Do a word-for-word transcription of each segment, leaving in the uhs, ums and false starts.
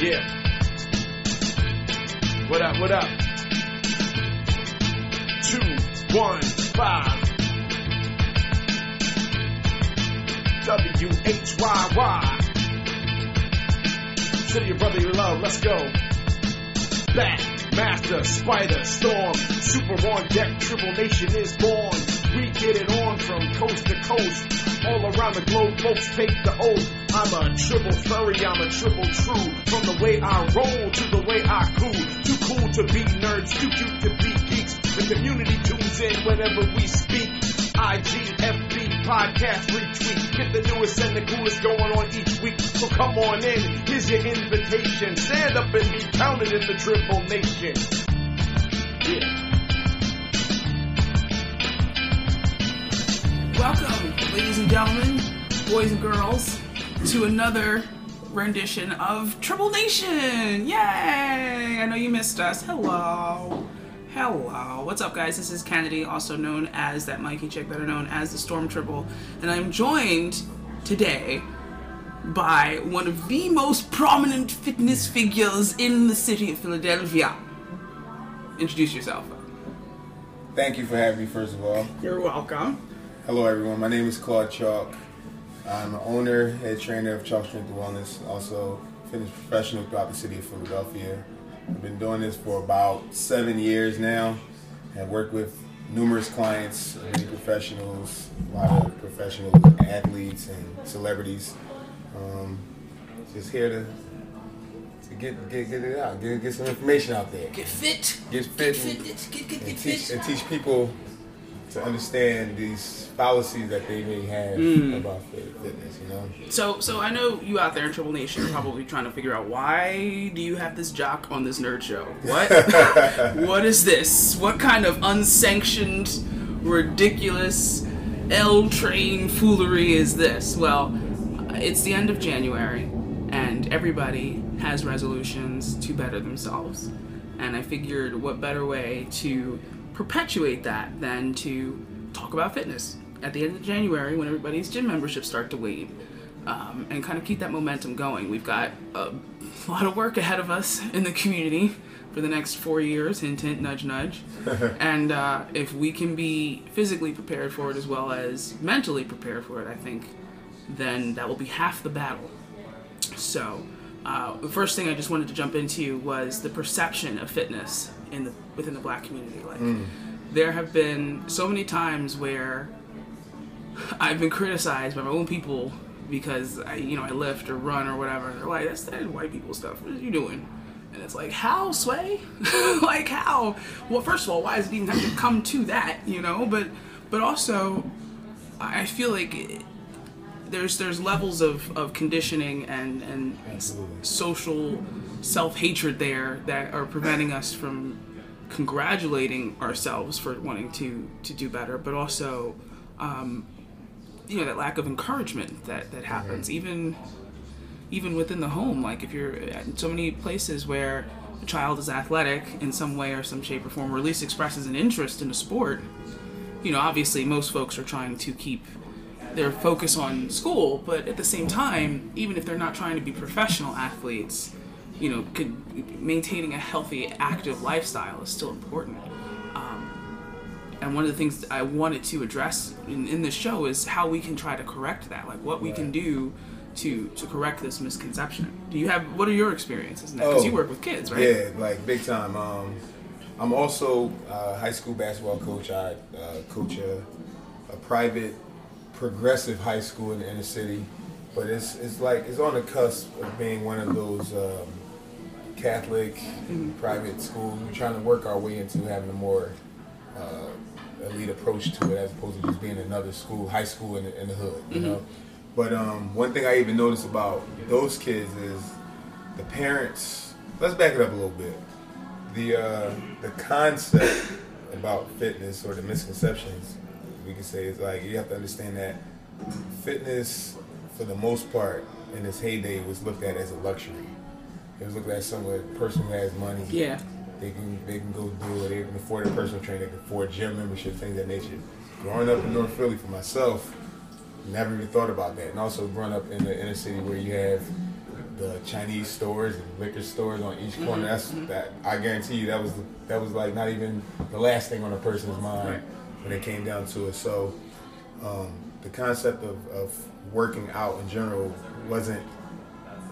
Yeah. What up, what up? two one five W H Y Y. City your brother you love, let's go. Bat, master, spider, storm, super on deck, triple nation is born. We get it on from coast to coast, all around the globe, folks take the oath. I'm a triple furry, I'm a triple true, from the way I roll to the way I cool. Too cool to be nerds, too cute to be geeks, the community tunes in whenever we speak. I G F B podcast retweet, get the newest and the coolest going on each week. So come on in, here's your invitation, stand up and be counted in the Triple Nation. Yeah. Welcome, ladies and gentlemen, boys and girls, to another rendition of Triple Nation. Yay! I know you missed us. Hello. Hello, what's up guys? This is Kennedy, also known as that Mikey chick, better known as the Storm Triple, and I'm joined today by one of the most prominent fitness figures in the city of Philadelphia. Introduce yourself. Thank you for having me, first of all. You're welcome. Hello everyone, my name is Claude Chalk. I'm an owner, head trainer of Chalk Strength and Wellness, also fitness professional throughout the city of Philadelphia. I've been doing this for about seven years now. I've worked with numerous clients, many professionals, a lot of professional athletes and celebrities. Um, just here to, to get, get get it out, get get some information out there. Get fit. Get fit. Get fit. And, get, get, get, get and, teach, fit. and teach people to understand these fallacies that they may have mm. about fitness, you know? So so I know you out there in Triple Nation are probably trying to figure out, why do you have this jock on this nerd show? What? What is this? What kind of unsanctioned, ridiculous, L-train foolery is this? Well, it's the end of January, and everybody has resolutions to better themselves. And I figured what better way to perpetuate that than to talk about fitness at the end of January when everybody's gym memberships start to wane, um, and kind of keep that momentum going. We've got a lot of work ahead of us in the community for the next four years, hint, hint, nudge, nudge. And uh, if we can be physically prepared for it as well as mentally prepared for it, I think, then that will be half the battle. So uh, the first thing I just wanted to jump into was the perception of fitness in the, within the black community. Like, mm. there have been so many times where I've been criticized by my own people because I, you know, I lift or run or whatever, and they're like, that's that white people stuff, what are you doing? And it's like, how, Sway? Like, how? Well, first of all, why does it even have to come to that, you know? But but also, I feel like it, there's there's levels of, of conditioning and, and social self-hatred there that are preventing us from congratulating ourselves for wanting to to do better, but also um you know, that lack of encouragement that that happens mm-hmm. even even within the home. Like, if you're at so many places where a child is athletic in some way or some shape or form, or at least expresses an interest in a sport, you know, obviously most folks are trying to keep their focus on school, but at the same time, even if they're not trying to be professional athletes, you know, could, maintaining a healthy, active lifestyle is still important. Um, and one of the things I wanted to address in, in this show is how we can try to correct that, like what we can do to to correct this misconception. Do you have, what are your experiences in that? Because oh, you work with kids, right? Yeah, like big time. Um, I'm also a high school basketball coach. I uh, coach a, a private progressive high school in the inner city, but it's it's like, it's on the cusp of being one of those um, Catholic mm-hmm. private schools. We're trying to work our way into having a more uh, elite approach to it, as opposed to just being another school, high school in the, in the hood, you mm-hmm. know. But um, one thing I even noticed about those kids is the parents. Let's back it up a little bit. The uh, the concept about fitness, or the misconceptions we can say, is like, you have to understand that fitness, for the most part, in its heyday, was looked at as a luxury. It was looked at as someone, a person who has money. Yeah. They can they can go do it. They can afford a personal trainer. They can afford gym membership, things of that nature. Growing up in North Philly, for myself, never even thought about that. And also growing up in the inner city, where you have the Chinese stores and liquor stores on each corner. Mm-hmm. That's mm-hmm. that. I guarantee you that was the, that was like not even the last thing on a person's mind right. when it came down to it. So um, the concept of, of working out in general wasn't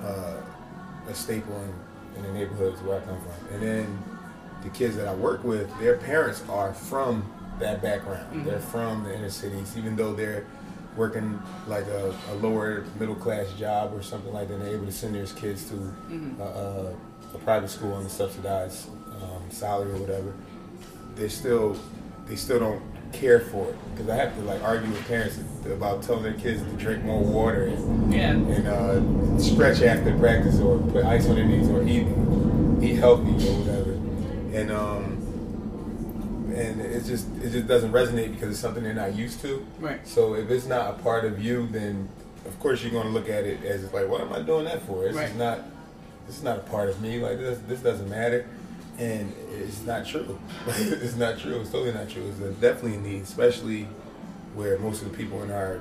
uh, a staple in, in the neighborhoods where I come from. And then the kids that I work with, their parents are from that background. Mm-hmm. They're from the inner cities, even though they're working like a, a lower middle class job or something like that. They're able to send their kids to mm-hmm. uh, a private school on a subsidized um, salary or whatever. They still they still don't care for it, because I have to like argue with parents about telling their kids to drink more water and, yeah. and uh, stretch after practice or put ice on their knees or eat eat healthy or whatever. And um, and it just it just doesn't resonate because it's something they're not used to. Right. So if it's not a part of you, then of course you're going to look at it as like, what am I doing that for? It's right. just not it's not a part of me. Like this this doesn't matter, and it's not true. It's not true. It's totally not true. It's a definitely a need, especially where most of the people in our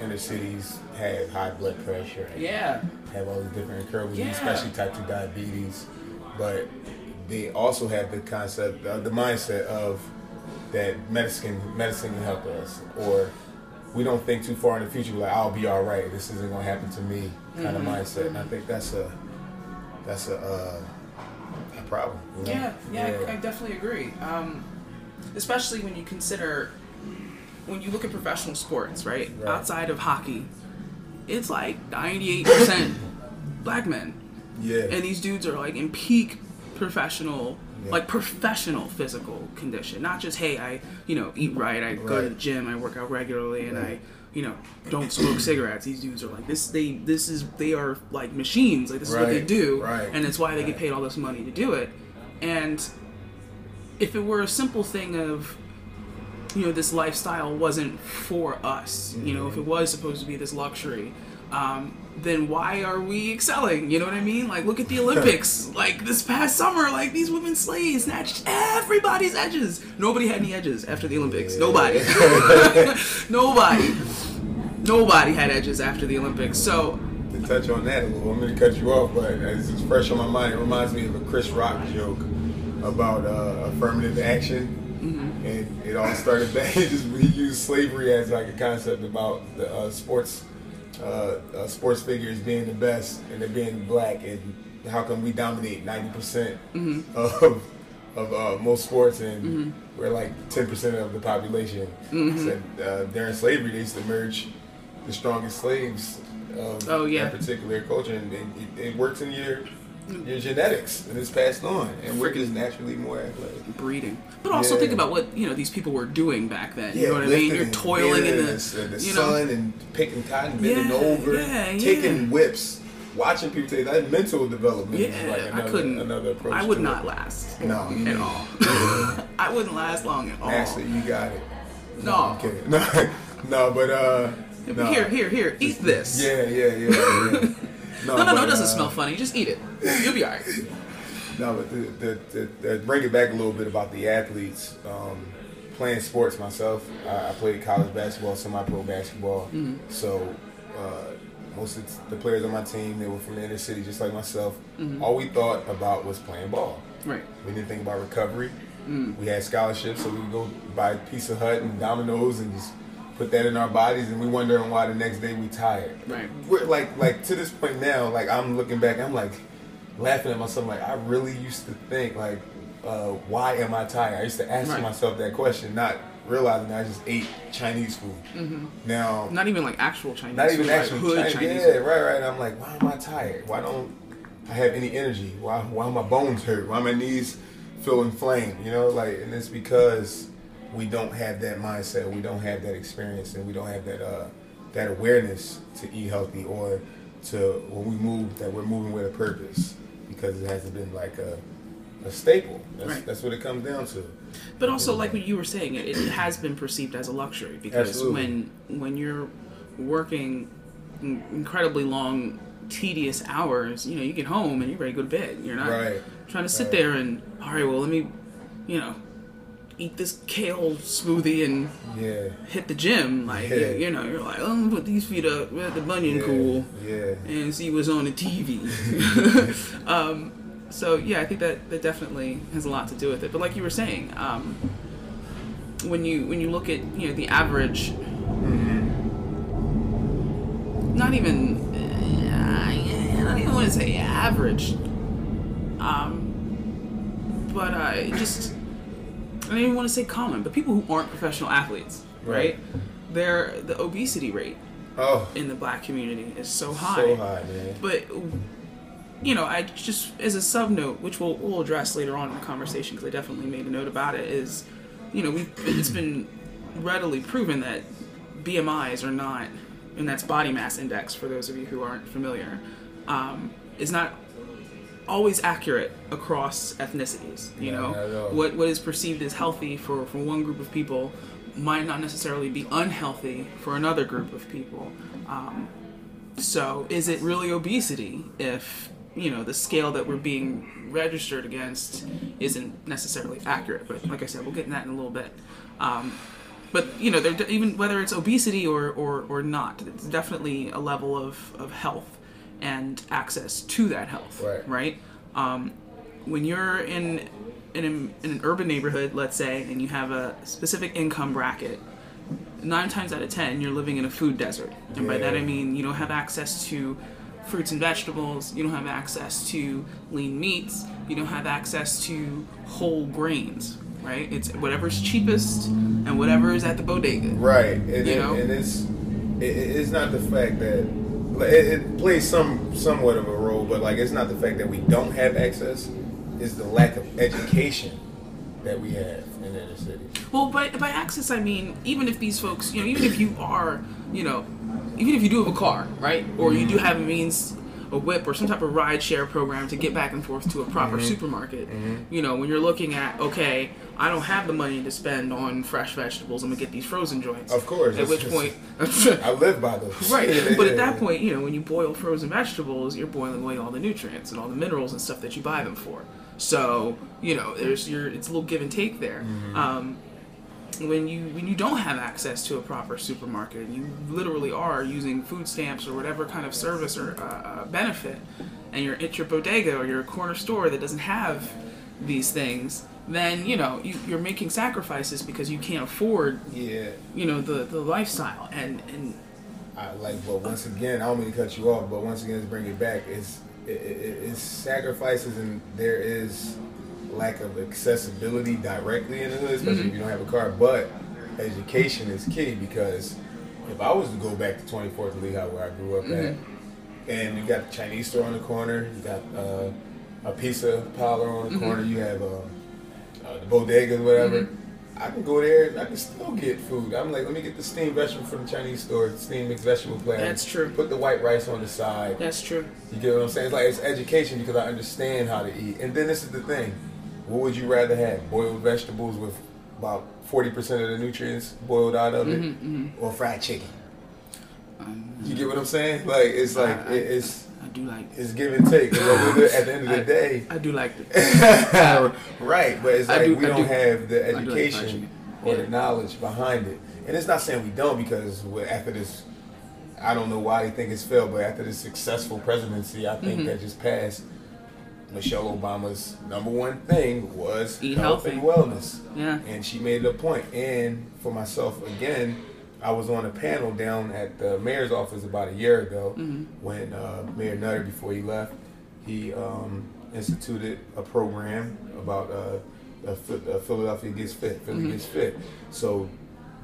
inner cities have high blood pressure. And yeah. Have all these different curves, yeah. especially type two diabetes, but. They also have the concept, uh, the mindset of that medicine, medicine can help us, or we don't think too far in the future. Like I'll be all right. This isn't gonna happen to me. Kind mm-hmm. of mindset, and I think that's a that's a, uh, a problem. You know? Yeah, yeah, yeah. I, I definitely agree. Um, especially when you consider when you look at professional sports, right? right. Outside of hockey, it's like ninety-eight percent black men. Yeah, and these dudes are like in peak. Professional, yeah. like professional physical condition, not just hey, I you know eat right, I right. go to the gym, I work out regularly, and right. I you know don't smoke cigarettes. These dudes are like this. They this is they are like machines. Like this right. is what they do, right. and it's why they right. get paid all this money to do it. And if it were a simple thing of you know this lifestyle wasn't for us, mm-hmm. you know if it was supposed to be this luxury. Um, then why are we excelling? You know what I mean? Like, look at the Olympics. Like, this past summer, like, these women slaves snatched everybody's edges. Nobody had any edges after the Olympics. Nobody. Nobody. Nobody had edges after the Olympics. So... To touch on that a little, I'm going to cut you off, but it's fresh on my mind. It reminds me of a Chris Rock joke about uh, affirmative action. Mm-hmm. And it all started back. Just, we used slavery as, like, a concept about the uh, sports... Uh, uh, sports figures being the best and they're being black, and how come we dominate ninety percent mm-hmm. of of uh, most sports and mm-hmm. we're like ten percent of the population. Mm-hmm. So, uh, during slavery, they used to merge the strongest slaves of oh, yeah. that particular culture, and it, it works in your your genetics, and it's passed on, and we're just naturally more athletic. Breeding. But also yeah. think about what, you know, these people were doing back then. Yeah, you know what I mean? You're toiling in the, and the you know, sun and picking cotton, bending yeah, over, yeah, taking yeah. whips, watching people take that mental development. Yeah, is like another, I couldn't. Another approach I would to not it. Last. No. At all. I wouldn't last long at all. Actually, you got it. No. No, I'm kidding. No, no but, uh, yeah, but no. Here, here, here, eat this. Yeah, yeah, yeah, yeah. No, no, no, but, no, it doesn't uh, smell funny. Just eat it. You'll be all right. No, but the, the, the, bring it back a little bit about the athletes. Um, playing sports myself, I, I played college basketball, semi-pro basketball. Mm-hmm. So uh, most of the players on my team, they were from the inner city just like myself. Mm-hmm. All we thought about was playing ball. Right. We didn't think about recovery. Mm-hmm. We had scholarships, so we would go buy Pizza Hut and Domino's and just... put that in our bodies, and we wondering why the next day we tired. Right. We're like, like to this point now, like I'm looking back, I'm like laughing at myself. Like I really used to think, like, uh, why am I tired? I used to ask right. myself that question, not realizing that I just ate Chinese food. Mm-hmm. Now, not even like actual Chinese. Not even food, actual like Chinese, Chinese. Yeah, food. right, right. I'm like, why am I tired? Why don't I have any energy? Why, why my bones hurt? Why my knees feel inflamed? You know, like, and it's because. We don't have that mindset, we don't have that experience, and we don't have that uh, that awareness to eat healthy or to, when we move, that we're moving with a purpose, because it hasn't been like a, a staple. That's, right. that's what it comes down to. But also, like what you were saying, it, it has been perceived as a luxury, because Absolutely. when when you're working incredibly long, tedious hours, you know, you get home and you're ready to go to bed. You're not right. trying to sit right. there and, all right, well, let me, you know, eat this kale smoothie and yeah. hit the gym. Like, yeah. you, you know, you're like, oh, I'm gonna put these feet up, the bunion yeah. cool, yeah. and see what's on the T V. um, so, yeah, I think that, that definitely has a lot to do with it. But like you were saying, um, when you when you look at, you know, the average, mm-hmm. not even, uh, I don't even want to say average, um, but uh, just... I don't even want to say common, but people who aren't professional athletes, right? right? They're, the obesity rate oh. in the black community is so high. So high, man. But, you know, I just, as a sub-note, which we'll, we'll address later on in the conversation, because I definitely made a note about it, is, you know, we've, it's been readily proven that B M Is are not, and that's body mass index, for those of you who aren't familiar, um, is not... always accurate across ethnicities. You no, know what what is perceived as healthy for, for one group of people might not necessarily be unhealthy for another group of people. Um, so is it really obesity if, you know, the scale that we're being registered against isn't necessarily accurate? But like I said, we'll get into that in a little bit. Um, but you know, there, even whether it's obesity or, or, or not, it's definitely a level of, of health and access to that health, right? right? Um, when you're in, in, in an urban neighborhood, let's say, and you have a specific income bracket, nine times out of ten, you're living in a food desert. And yeah. by that I mean you don't have access to fruits and vegetables, you don't have access to lean meats, you don't have access to whole grains, right? It's whatever's cheapest and whatever is at the bodega. Right, and, you it, know? and it's, it, it's not the fact that It, it plays some somewhat of a role, but like it's not the fact that we don't have access; it's the lack of education that we have in inner cities. Well, by by access, I mean even if these folks, you know, even if you are, you know, even if you do have a car, right, or you do have a means, a whip, or some type of ride share program to get back and forth to a proper mm-hmm. supermarket. Mm-hmm. You know, when you're looking at, okay, I don't have the money to spend on fresh vegetables, I'm gonna get these frozen joints. Of course. At which point I live by those. Right. But at that point, you know, when you boil frozen vegetables, you're boiling away all the nutrients and all the minerals and stuff that you buy them for. So, you know, there's your it's a little give and take there. Mm-hmm. Um when you when you don't have access to a proper supermarket and you literally are using food stamps or whatever kind of service or uh, benefit, and you're at your bodega or your corner store that doesn't have these things, then you know you, you're making sacrifices because you can't afford yeah you know the the lifestyle and and I like but once again I don't mean to cut you off but once again to bring it back it's it, it, it's sacrifices, and there is lack of accessibility directly in the hood, especially mm-hmm. if you don't have a car. But education is key, because if I was to go back to twenty-fourth and Lehigh, where I grew up mm-hmm. at, and you got the Chinese store on the corner, you got uh, a pizza parlor on the mm-hmm. corner, you have uh, uh, the bodegas, whatever, mm-hmm. I can go there and I can still get food. I'm like, let me get the steamed vegetable from the Chinese store, steamed mixed vegetable platter. That's true. Put the white rice on the side. That's true. You get what I'm saying? It's like, it's education, because I understand how to eat. And then this is the thing. What would you rather have? Boiled vegetables with about forty percent of the nutrients boiled out of mm-hmm, it? Mm-hmm. Or fried chicken? Um, you get what I'm saying? Like, it's like, I, I, it's... I do like... It's give and take. At the end of the I, day... I do like it. Right, but it's like do, we I don't do. have the education do like or yeah. the knowledge behind it. And it's not saying we don't, because after this... I don't know why they think it's failed, but after this successful presidency, I think mm-hmm. that just passed... Michelle Obama's number one thing was Eat health healthy. and wellness. Yeah. And she made it a point. And for myself, again, I was on a panel down at the mayor's office about a year ago mm-hmm. when uh, Mayor Nutter, before he left, he um, instituted a program about uh, uh, Philadelphia Gets Fit. Philly mm-hmm. Gets Fit. So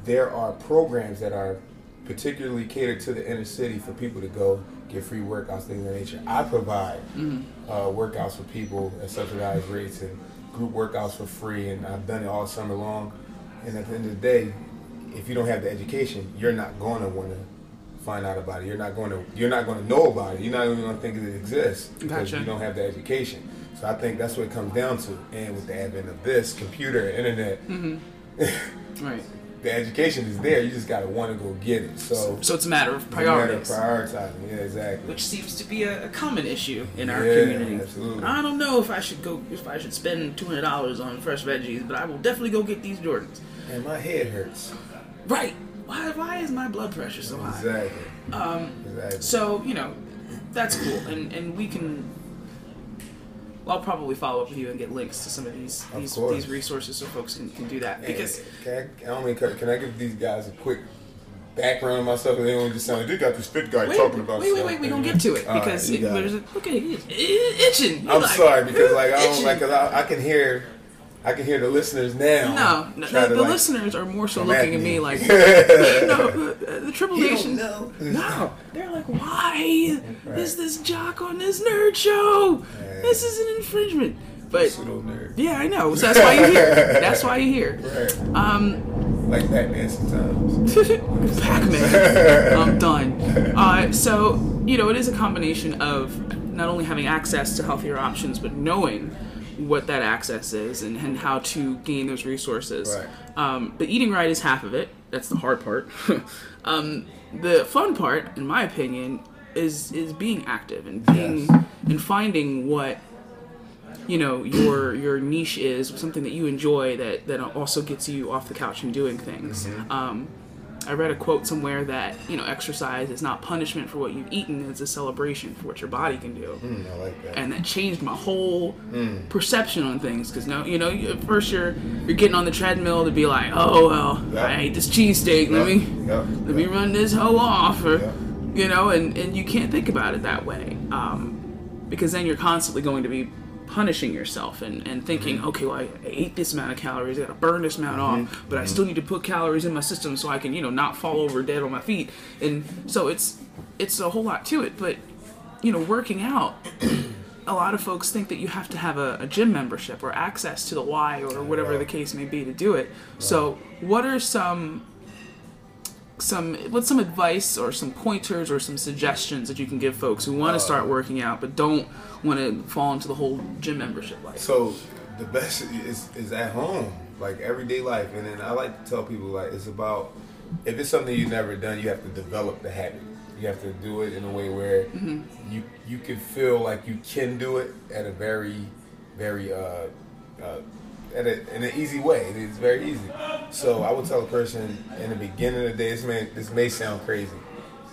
there are programs that are particularly catered to the inner city for people to go get free workouts, things of that nature. I provide mm-hmm. uh, workouts for people at subsidized rates and group workouts for free, and I've done it all summer long. And at the end of the day, if you don't have the education, you're not going to want to find out about it. You're not going to you're not going to know about it. You're not even going to think it exists because gotcha. you don't have the education. So I think that's what it comes down to. And with the advent of this computer, internet, mm-hmm. right. the education is there. You just got to want to go get it. So, so it's a matter of priorities. It's a matter of prioritizing. Yeah, exactly. Which seems to be a, a common issue in our yeah, community. Absolutely. I don't know if I should go, if I should spend two hundred dollars on fresh veggies, but I will definitely go get these Jordans. And my head hurts. Right. Why? Why is my blood pressure so high? Exactly. Um, exactly. So you know, that's cool, and and we can. I'll probably follow up with you and get links to some of these these, of these resources so folks can, can do that. Because can I, I mean, can I give these guys a quick background on myself? And they don't just sound like they got this fit guy wait, talking about wait, stuff. Wait, wait, wait, we're going to get to it because right, it, there's a, look at it, it's itching. You're I'm like, sorry because like I don't like cause I, I can hear I can hear the listeners now. No, no the, the like, listeners are more so looking at me, me like, no, the Triple Nation. No, they're like, why right. is this jock on this nerd show? Right. This is an infringement. But pseudo nerd. Yeah, I know. So that's why you're here. That's why you're here. Right. Um, like Pac-Man sometimes. Pac-Man. I'm done. Uh, so you know, it is a combination of not only having access to healthier options, but knowing what that access is and, and how to gain those resources. Right. Um, but eating right is half of it. That's the hard part. um, the fun part, in my opinion, is is being active and being yes. and finding what you know your your niche is, something that you enjoy that that also gets you off the couch and doing things. Mm-hmm. Um, I read a quote somewhere that you know exercise is not punishment for what you've eaten; it's a celebration for what your body can do. Mm, I like that. And that changed my whole mm. perception on things because no, you know, at first you're you're getting on the treadmill to be like, oh well, yeah. I ate this cheesesteak. Yeah. Let me yeah. let yeah. me run this hoe off, or yeah. you know, and and you can't think about it that way um, because then you're constantly going to be punishing yourself and, and thinking, mm-hmm. okay, well, I ate this amount of calories, I gotta burn this amount mm-hmm. off, but mm-hmm. I still need to put calories in my system so I can, you know, not fall over dead on my feet. And so it's it's a whole lot to it, but, you know, working out, a lot of folks think that you have to have a, a gym membership or access to the Y or whatever right. the case may be to do it. Right. So what are some, some, what's some advice or some pointers or some suggestions that you can give folks who want to uh, start working out but don't want to fall into the whole gym membership life? So the best is, is at home, like everyday life. And then I like to tell people, like, it's about, if it's something you've never done, you have to develop the habit. You have to do it in a way where mm-hmm. you you can feel like you can do it at a very, very, uh, uh, at a, in an easy way. It's very easy. So I would tell a person in the beginning of the day, this may, this may sound crazy.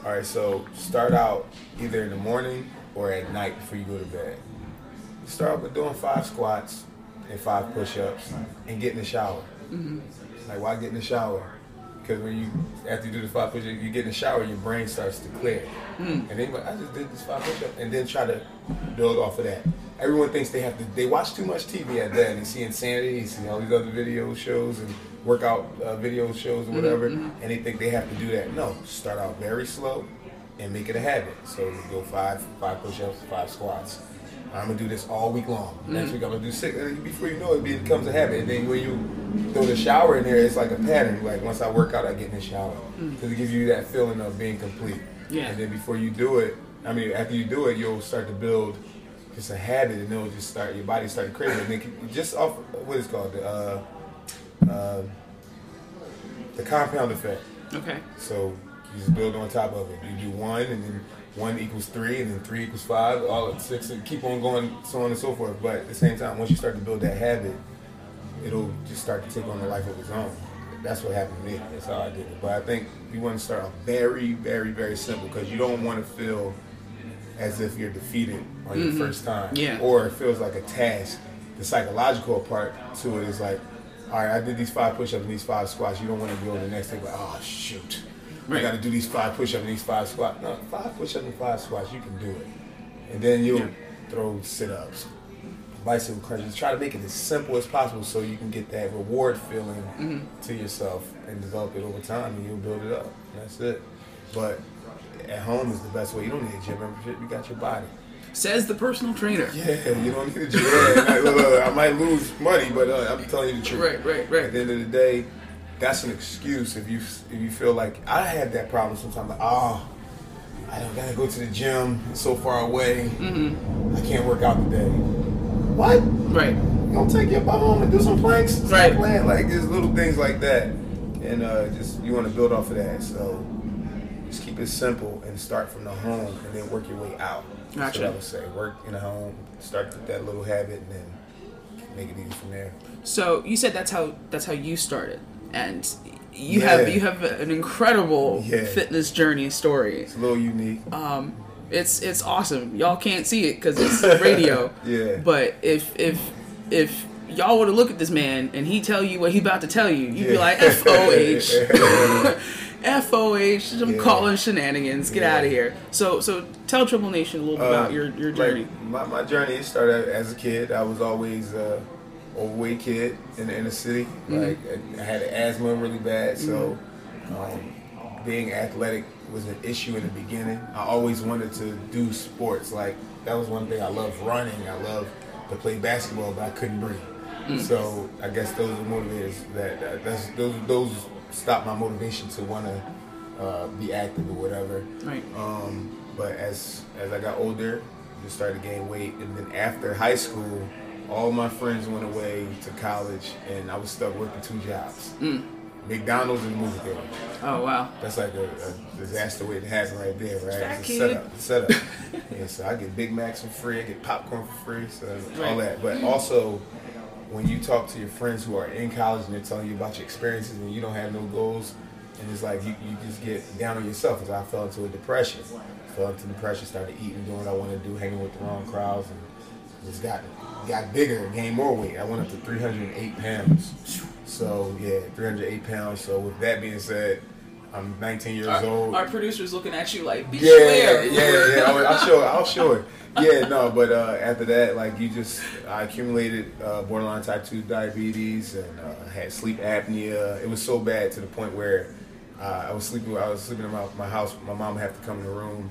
All right, so start out either in the morning or at night before you go to bed. Start with doing five squats and five push-ups and get in the shower. Mm-hmm. Like, why get in the shower? Because when you, after you do the five push-ups, you get in the shower, your brain starts to clear. Mm. And then you're like, I just did this five push-ups, and then try to build off of that. Everyone thinks they have to, they watch too much T V at that, and they see Insanity, they see all these other video shows and workout uh, video shows or whatever, mm-hmm. and they think they have to do that. No, start out very slow and make it a habit. So you go five, five push-ups, five squats. I'm going to do this all week long. Next mm-hmm. week I'm going to do six. And before you know it, it becomes a habit. And then when you throw the shower in there, it's like a pattern. Like, once I work out, I get in the shower. Because mm-hmm. it gives you that feeling of being complete. Yeah. And then before you do it, I mean, after you do it, you'll start to build just a habit, and it'll just start, your body starts craving. And then just off, what is it called? The, uh, uh, the compound effect. Okay. So you just build on top of it. You do one, and then one equals three, and then three equals five, all at six, and keep on going, so on and so forth. But at the same time, once you start to build that habit, it'll just start to take on a life of its own. That's what happened to me. That's how I did it. But I think you want to start off very, very, very simple, because you don't want to feel as if you're defeated on your mm-hmm. first time. Yeah. Or it feels like a task. The psychological part to it is like, all right, I did these five push-ups and these five squats. You don't want to go to the next thing, but oh, shoot. Right. I got to do these five push-ups and these five squats. No, five push-ups and five squats, you can do it. And then you'll yeah. throw sit-ups, bicycle crunches. Try to make it as simple as possible so you can get that reward feeling mm-hmm. to yourself and develop it over time, and you'll build it up. That's it. But at home is the best way. You don't need a gym membership. You got your body. Says the personal trainer. Yeah, you don't need a gym. I, look, look, I might lose money, but uh, I'm telling you the truth. Right, right, right. At the end of the day, that's an excuse if you if you feel like, I have that problem sometimes. Like, oh, I don't gotta go to the gym. It's so far away. Mm-hmm. I can't work out today. What? Right. You gonna take your butt home and do some planks? Right. Like, like there's little things like that. and uh, just you want to build off of that. So just keep it simple and start from the home and then work your way out. Gotcha. So I would say work in the home, start with that little habit, and then make it easy from there. So you said that's how that's how you started, and you yeah. have you have an incredible yeah. fitness journey story. It's a little unique. Um, it's it's awesome. Y'all can't see it because it's radio. Yeah. But if if if y'all were to look at this man and he tell you what he about to tell you, you'd yeah. be like F O H. F O H, I'm yeah. calling shenanigans. Get yeah. out of here. So, so tell Triple Nation a little bit uh, about your, your journey. Like my, my journey started as a kid. I was always uh, an overweight kid in the inner city. Mm-hmm. Like I, I had asthma really bad, so mm-hmm. um, being athletic was an issue in the beginning. I always wanted to do sports. Like that was one thing. I loved running. I loved to play basketball, but I couldn't breathe. Mm-hmm. So I guess those are motivators that uh, that's those those. Stop my motivation to want to uh, be active or whatever. Right. Um, but as as I got older, just started to gain weight, and then after high school, all my friends went away to college, and I was stuck working two jobs: mm. McDonald's and movie theater. Oh wow! That's like a, a disaster waiting to happen right there, right? It's a setup. It's a setup. Yeah. So I get Big Macs for free. I get popcorn for free. So right. all that, but also. When you talk to your friends who are in college and they're telling you about your experiences and you don't have no goals, and it's like you, you just get down on yourself. As I fell into a depression, fell into depression, started eating, doing what I wanted to do, hanging with the wrong crowds, and just got got bigger, gained more weight. I went up to three hundred eight pounds. So yeah, three hundred eight pounds. So with that being said, I'm nineteen years our, old. Our producer's looking at you like, be yeah, sure. Yeah, yeah, yeah. I'll show it. I'll show it. Yeah, no, but uh, after that, like you just, I accumulated uh, borderline type two diabetes and uh, had sleep apnea. It was so bad to the point where uh, I was sleeping. I was sleeping in my, my house. My mom would have to come in the room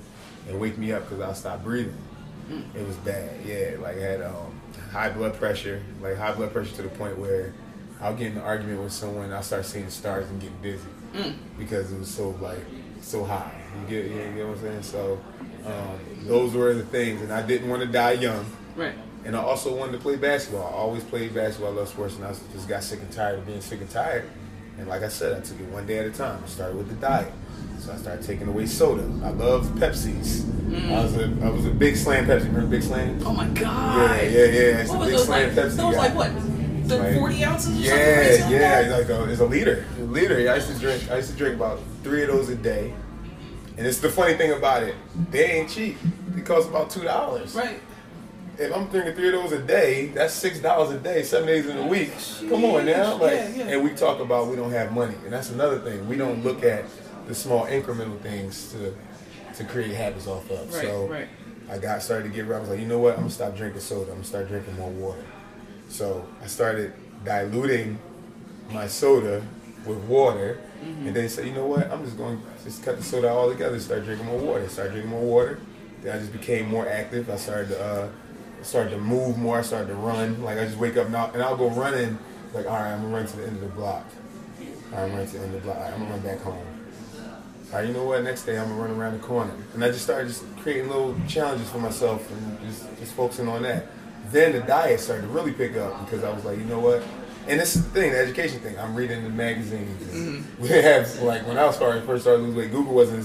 and wake me up because I stopped breathing. Mm. It was bad. Yeah, like I had um, high blood pressure. Like high blood pressure to the point where I'll get in an argument with someone. I'll start seeing stars and getting dizzy. Mm. Because it was so like so high. You get, you get what I'm saying? So um, those were the things, and I didn't want to die young. Right. And I also wanted to play basketball. I always played basketball. I loved sports, and I just got sick and tired of being sick and tired. And like I said, I took it one day at a time. I started with the diet, so I started taking away soda. I loved Pepsis. Mm. I was a I was a big slam Pepsi. Remember big slams? Oh my god! Yeah, yeah, yeah. It's what a big those slam like, Pepsi. Those like what? The like, forty ounces or yeah, something? Yeah, yeah, like a, it's a liter. A liter. I used to drink I used to drink about three of those a day. And it's the funny thing about it, they ain't cheap. It costs about two dollars. Right. If I'm drinking three of those a day, that's six dollars a day, seven days in a week. Jeez. Come on now. Like yeah, yeah. And we talk about we don't have money. And that's another thing. We don't look at the small incremental things to to create habits off of. Right, so right. I got started to get around. I was like, you know what, I'm gonna stop drinking soda, I'm gonna start drinking more water. So I started diluting my soda with water, mm-hmm. and then said, you know what? I'm just going to just cut the soda all together. Start drinking more water. Start drinking more water. Then I just became more active. I started to, uh, started to move more. I started to run. Like I just wake up now and I'll go running. Like all right, I'm gonna run to the end of the block. All right, I'm running to the end of the block. All right, I'm gonna run back home. All right, you know what? Next day I'm gonna run around the corner. And I just started just creating little challenges for myself and just just focusing on that. Then the diet started to really pick up because I was like, you know what? And this is the thing, the education thing. I'm reading the magazines. Mm-hmm. We have, like, when I was starting, first started losing weight, Google wasn't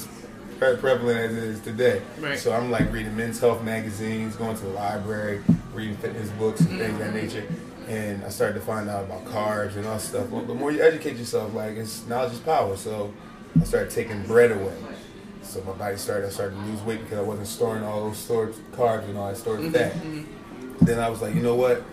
as prevalent as it is today. Right. So I'm, like, reading men's health magazines, going to the library, reading fitness books and things mm-hmm. of that nature. And I started to find out about carbs and all that stuff. Well, the more you educate yourself, like, it's knowledge is power. So I started taking bread away. So my body started, I started to lose weight because I wasn't storing all those stored carbs and all that stored mm-hmm. fat. Mm-hmm. Then I was like, you know what?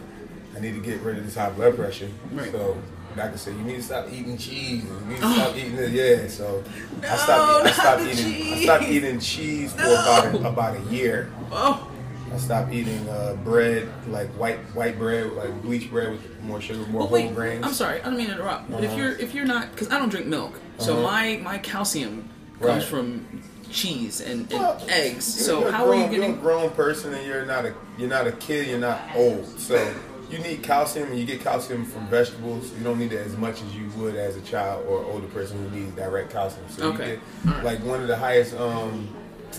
I need to get rid of this high blood pressure. Right. So doctor said, you need to stop eating cheese. You need to stop oh. eating it. Yeah. So no, I stopped, I stopped eating. Cheese. I stopped eating cheese for no. about a, about a year. Oh. I stopped eating uh, bread, like white white bread, like bleached bread with more sugar, more well, whole wait, grains. I'm sorry, I don't mean to interrupt. But uh-huh. if you're if you're not, because I don't drink milk, so uh-huh. my my calcium comes right. from cheese and, and well, eggs. So how grown, are you getting? You're a grown person, and you're not a you're not a kid. You're not old. So you need calcium, and you get calcium from vegetables. You don't need it as much as you would as a child or older person who needs direct calcium. So okay. you get right. like one of the highest um,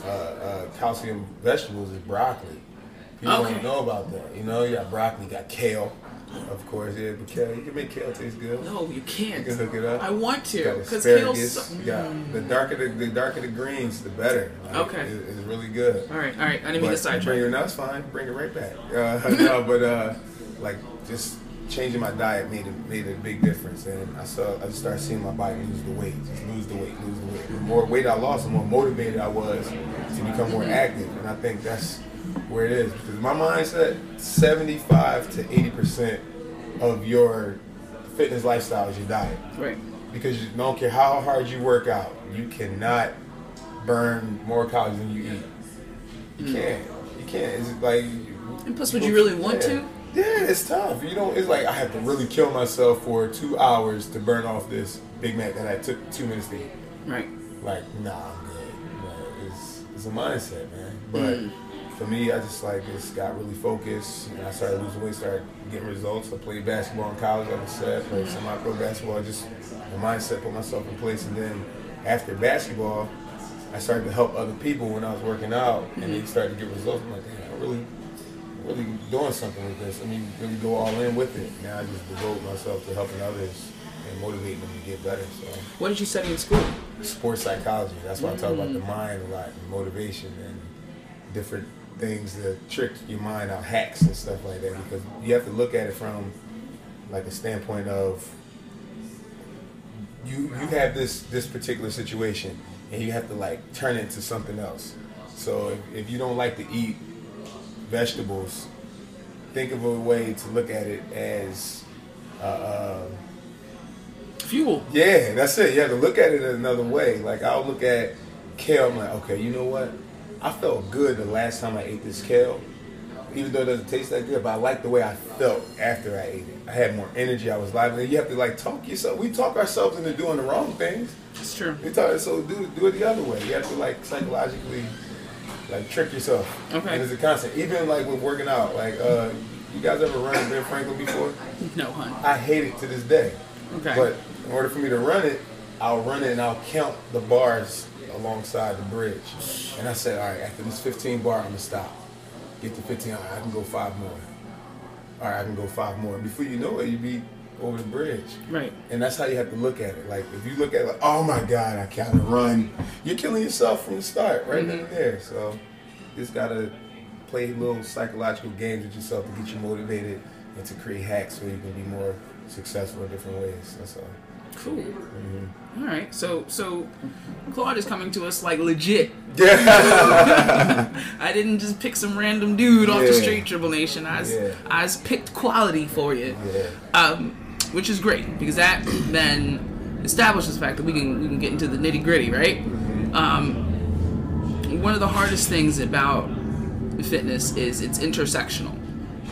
uh, uh, calcium vegetables is broccoli. People okay. don't know about that. You know, you got broccoli, you got kale. Of course, yeah, but kale, you can make kale taste good. No, you can't. You can hook it up. I want to, because kale's so- mm. the darker the, the darker the greens, the better. Like, okay, it, it's really good. All right, all right. I didn't mean to sidetrack. That's fine. Bring it right back. Uh, no, but uh, like just changing my diet made it made a big difference, and I saw I started seeing my body lose the weight, just lose the weight, lose the weight. The more weight I lost, the more motivated I was to become more active, and I think that's where it is, because my mindset, seventy-five to eighty percent of your fitness lifestyle is your diet. Right. Because you don't care how hard you work out, you cannot burn more calories than you eat. You mm. can't. You can't. It's like. And plus, would you really want yeah. to? Yeah, it's tough. You know, it's like I have to really kill myself for two hours to burn off this Big Mac that I took two minutes to eat. Right. Like, nah, I'm good. Like, it's it's a mindset, man. But. Mm. For me, I just like just got really focused, and I started losing weight, started getting results. I played basketball in college, like I said, played semi-pro basketball. I just the mindset put myself in place, and then after basketball, I started to help other people when I was working out, and mm-hmm. they started to get results. I'm like, damn, I'm really, really doing something with this. I mean, really go all in with it. Now I just devote myself to helping others and motivating them to get better. So, what did you study in school? Sports psychology. That's why mm-hmm. I talk about the mind a lot, and motivation, and different things that trick your mind out, hacks and stuff like that, because you have to look at it from like a standpoint of you you have this this particular situation and you have to like turn it into something else. So if, if you don't like to eat vegetables, think of a way to look at it as uh, fuel. Yeah, that's it. You have to look at it another way. Like I'll look at kale, I'm like, okay, you know what? I felt good the last time I ate this kale, even though it doesn't taste that good, but I like the way I felt after I ate it. I had more energy, I was lively. You have to like talk yourself. We talk ourselves into doing the wrong things. That's true. We talk, so do, do it the other way. You have to like psychologically like trick yourself. Okay. And it's a constant. Even like with working out, like uh, you guys ever run Ben Franklin before? No, hon. I hate it to this day. Okay. But in order for me to run it, I'll run it and I'll count the bars alongside the bridge, and I said, all right, after this fifteen bar, I'm gonna stop. Get to fifteen, all right, I can go five more. All right, I can go five more. Before you know it, you be over the bridge. Right. And that's how you have to look at it. Like if you look at it like, oh my God, I can't run. You're killing yourself from the start, right mm-hmm. then there. So you just gotta play little psychological games with yourself to get you motivated and to create hacks so you can be more successful in different ways. That's all. Cool. Mm-hmm. All right. So, so Claude is coming to us like legit. Yeah. I didn't just pick some random dude yeah. off the street, Triple Nation. I was, yeah. I was picked quality for you, yeah. um, which is great because that then establishes the fact that we can we can get into the nitty gritty, right? Mm-hmm. Um, one of the hardest things about fitness is it's intersectional,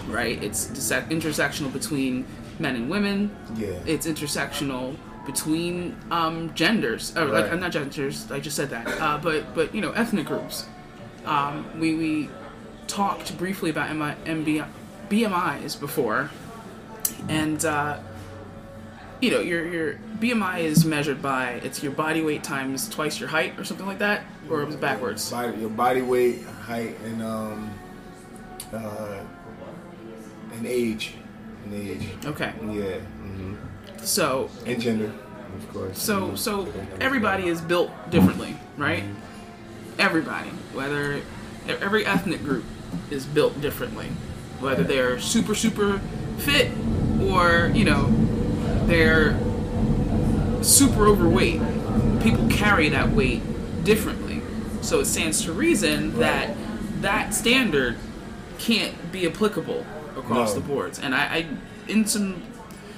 right? It's intersectional between men and women. Yeah. It's intersectional between um, genders. Or right. like not genders. I just said that. Uh, but but you know, ethnic groups. Um, we we talked briefly about M B I, B M Is before, and uh, you know your your B M I is measured by it's your body weight times twice your height or something like that, or it was backwards. Body, your body weight, height, and um, uh, and age. Age. Okay. Yeah. Mm-hmm. So. And gender, of course. So mm-hmm. so everybody is built differently, right? Mm-hmm. Everybody, whether every ethnic group is built differently, whether they're super super fit or you know they're super overweight. People carry that weight differently, so it stands to reason right. that that standard can't be applicable across no. the boards. And I, I in some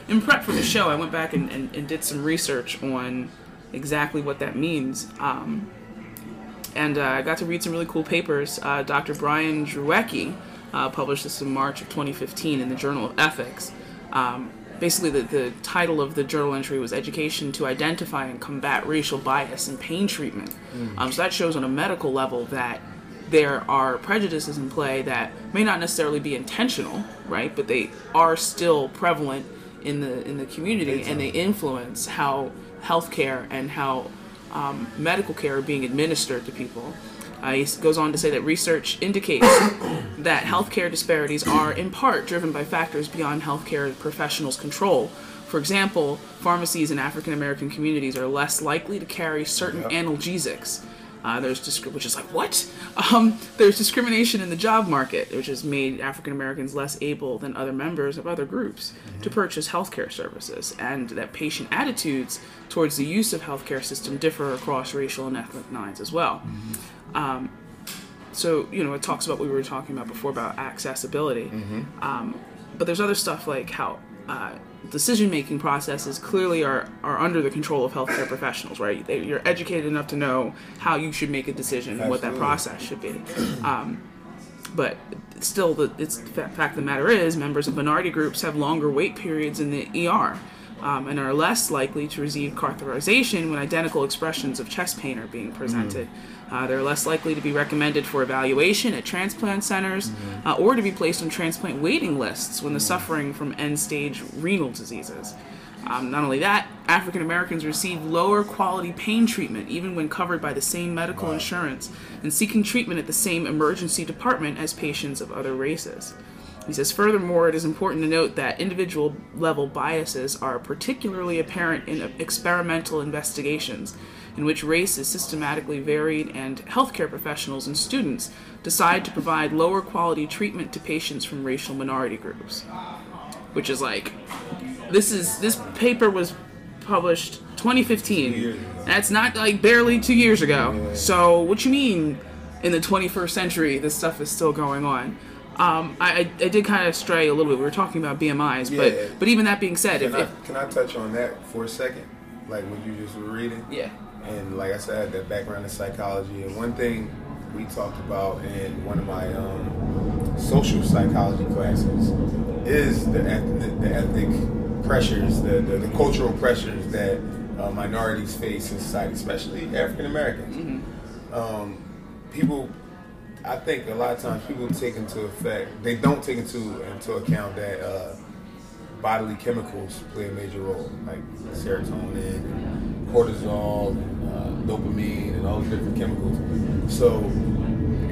in prep for the show I went back and, and, and did some research on exactly what that means um, and uh, I got to read some really cool papers. uh, Doctor Brian Druecki uh, published this in March of twenty fifteen in the Journal of Ethics. Um, basically the, the title of the journal entry was Education to Identify and Combat Racial Bias in Pain Treatment. mm. Um, so that shows on a medical level that there are prejudices in play that may not necessarily be intentional, right? But they are still prevalent in the in the community, and they influence how healthcare and how um, medical care are being administered to people. Uh, he goes on to say that research indicates that healthcare disparities are in part driven by factors beyond healthcare professionals' control. For example, pharmacies in African American communities are less likely to carry certain yep. analgesics. Uh, there's disc- which is like what? Um, there's discrimination in the job market, which has made African Americans less able than other members of other groups mm-hmm. to purchase healthcare services, and that patient attitudes towards the use of healthcare system differ across racial and ethnic lines as well. Mm-hmm. Um, so you know, it talks about what we were talking about before about accessibility, mm-hmm. um, but there's other stuff like how. Uh, decision-making processes clearly are, are under the control of healthcare professionals, right? They, you're educated enough to know how you should make a decision and what that process should be. Um, but still, the it's, the fact of the matter is, members of minority groups have longer wait periods in the E R um, and are less likely to receive catheterization when identical expressions of chest pain are being presented. Mm-hmm. Uh, they're less likely to be recommended for evaluation at transplant centers mm-hmm. uh, or to be placed on transplant waiting lists when they're suffering from end-stage renal diseases. Um, not only that, African Americans receive lower quality pain treatment even when covered by the same medical wow. insurance and seeking treatment at the same emergency department as patients of other races. He says, furthermore, it is important to note that individual level biases are particularly apparent in experimental investigations in which race is systematically varied and healthcare professionals and students decide to provide lower quality treatment to patients from racial minority groups. Which is like, this is this paper was published twenty fifteen. That's not like barely two years ago. So what you mean in the twenty-first century this stuff is still going on? Um, I, I did kind of stray a little bit. We were talking about B M Is, yeah. but but even that being said, can, if, I, if, can I touch on that for a second? Like what you just were reading, yeah. And like I said, I had that background in psychology, and one thing we talked about in one of my um, social psychology classes is the ethnic, the ethnic pressures, the, the the cultural pressures that uh, minorities face in society, especially African Americans. Mm-hmm. Um, people. I think a lot of times people take into effect, they don't take into, into account that uh, bodily chemicals play a major role, like serotonin, and cortisol, and, uh, dopamine, and all the different chemicals. So,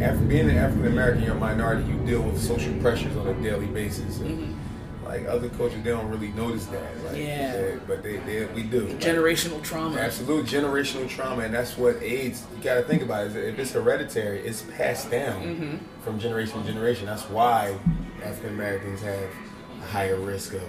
after being an African American, you're a minority, you deal with social pressures on a daily basis. And, like other cultures, they don't really notice that. Like, yeah. They, but they, they, we do. Generational like, trauma. Absolute generational trauma, and that's what AIDS. You got to think about it. If it's hereditary, it's passed down mm-hmm. from generation to generation. That's why African Americans have a higher risk of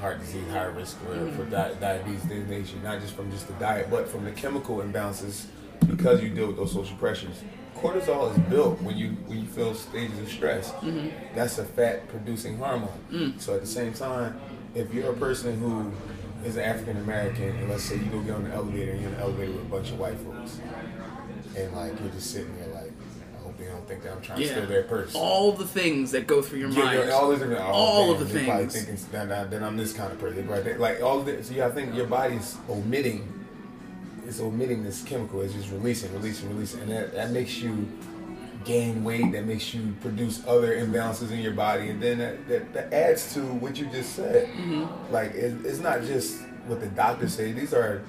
heart disease, higher risk for, mm-hmm. for di- diabetes, nation, not just from just the diet, but from the chemical imbalances because you deal with those social pressures. Cortisol is built when you when you feel stages of stress. Mm-hmm. That's a fat-producing hormone. Mm. So at the same time, if you're a person who is an African-American, and let's say you go get on the elevator, and you're in the elevator with a bunch of white folks, and like you're just sitting there like, I hope they don't think that I'm trying yeah. to steal their purse. All the things that go through your yeah, mind. All, these are, oh, all man, of the they're things. Probably thinking that, that, that I'm this kind of person. Probably, like all the, so yeah, I think your body's omitting It's omitting this chemical. It's just releasing, releasing, releasing, and that, that makes you gain weight. That makes you produce other imbalances in your body, and then that, that, that adds to what you just said. Mm-hmm. Like it, it's not just what the doctors say. These are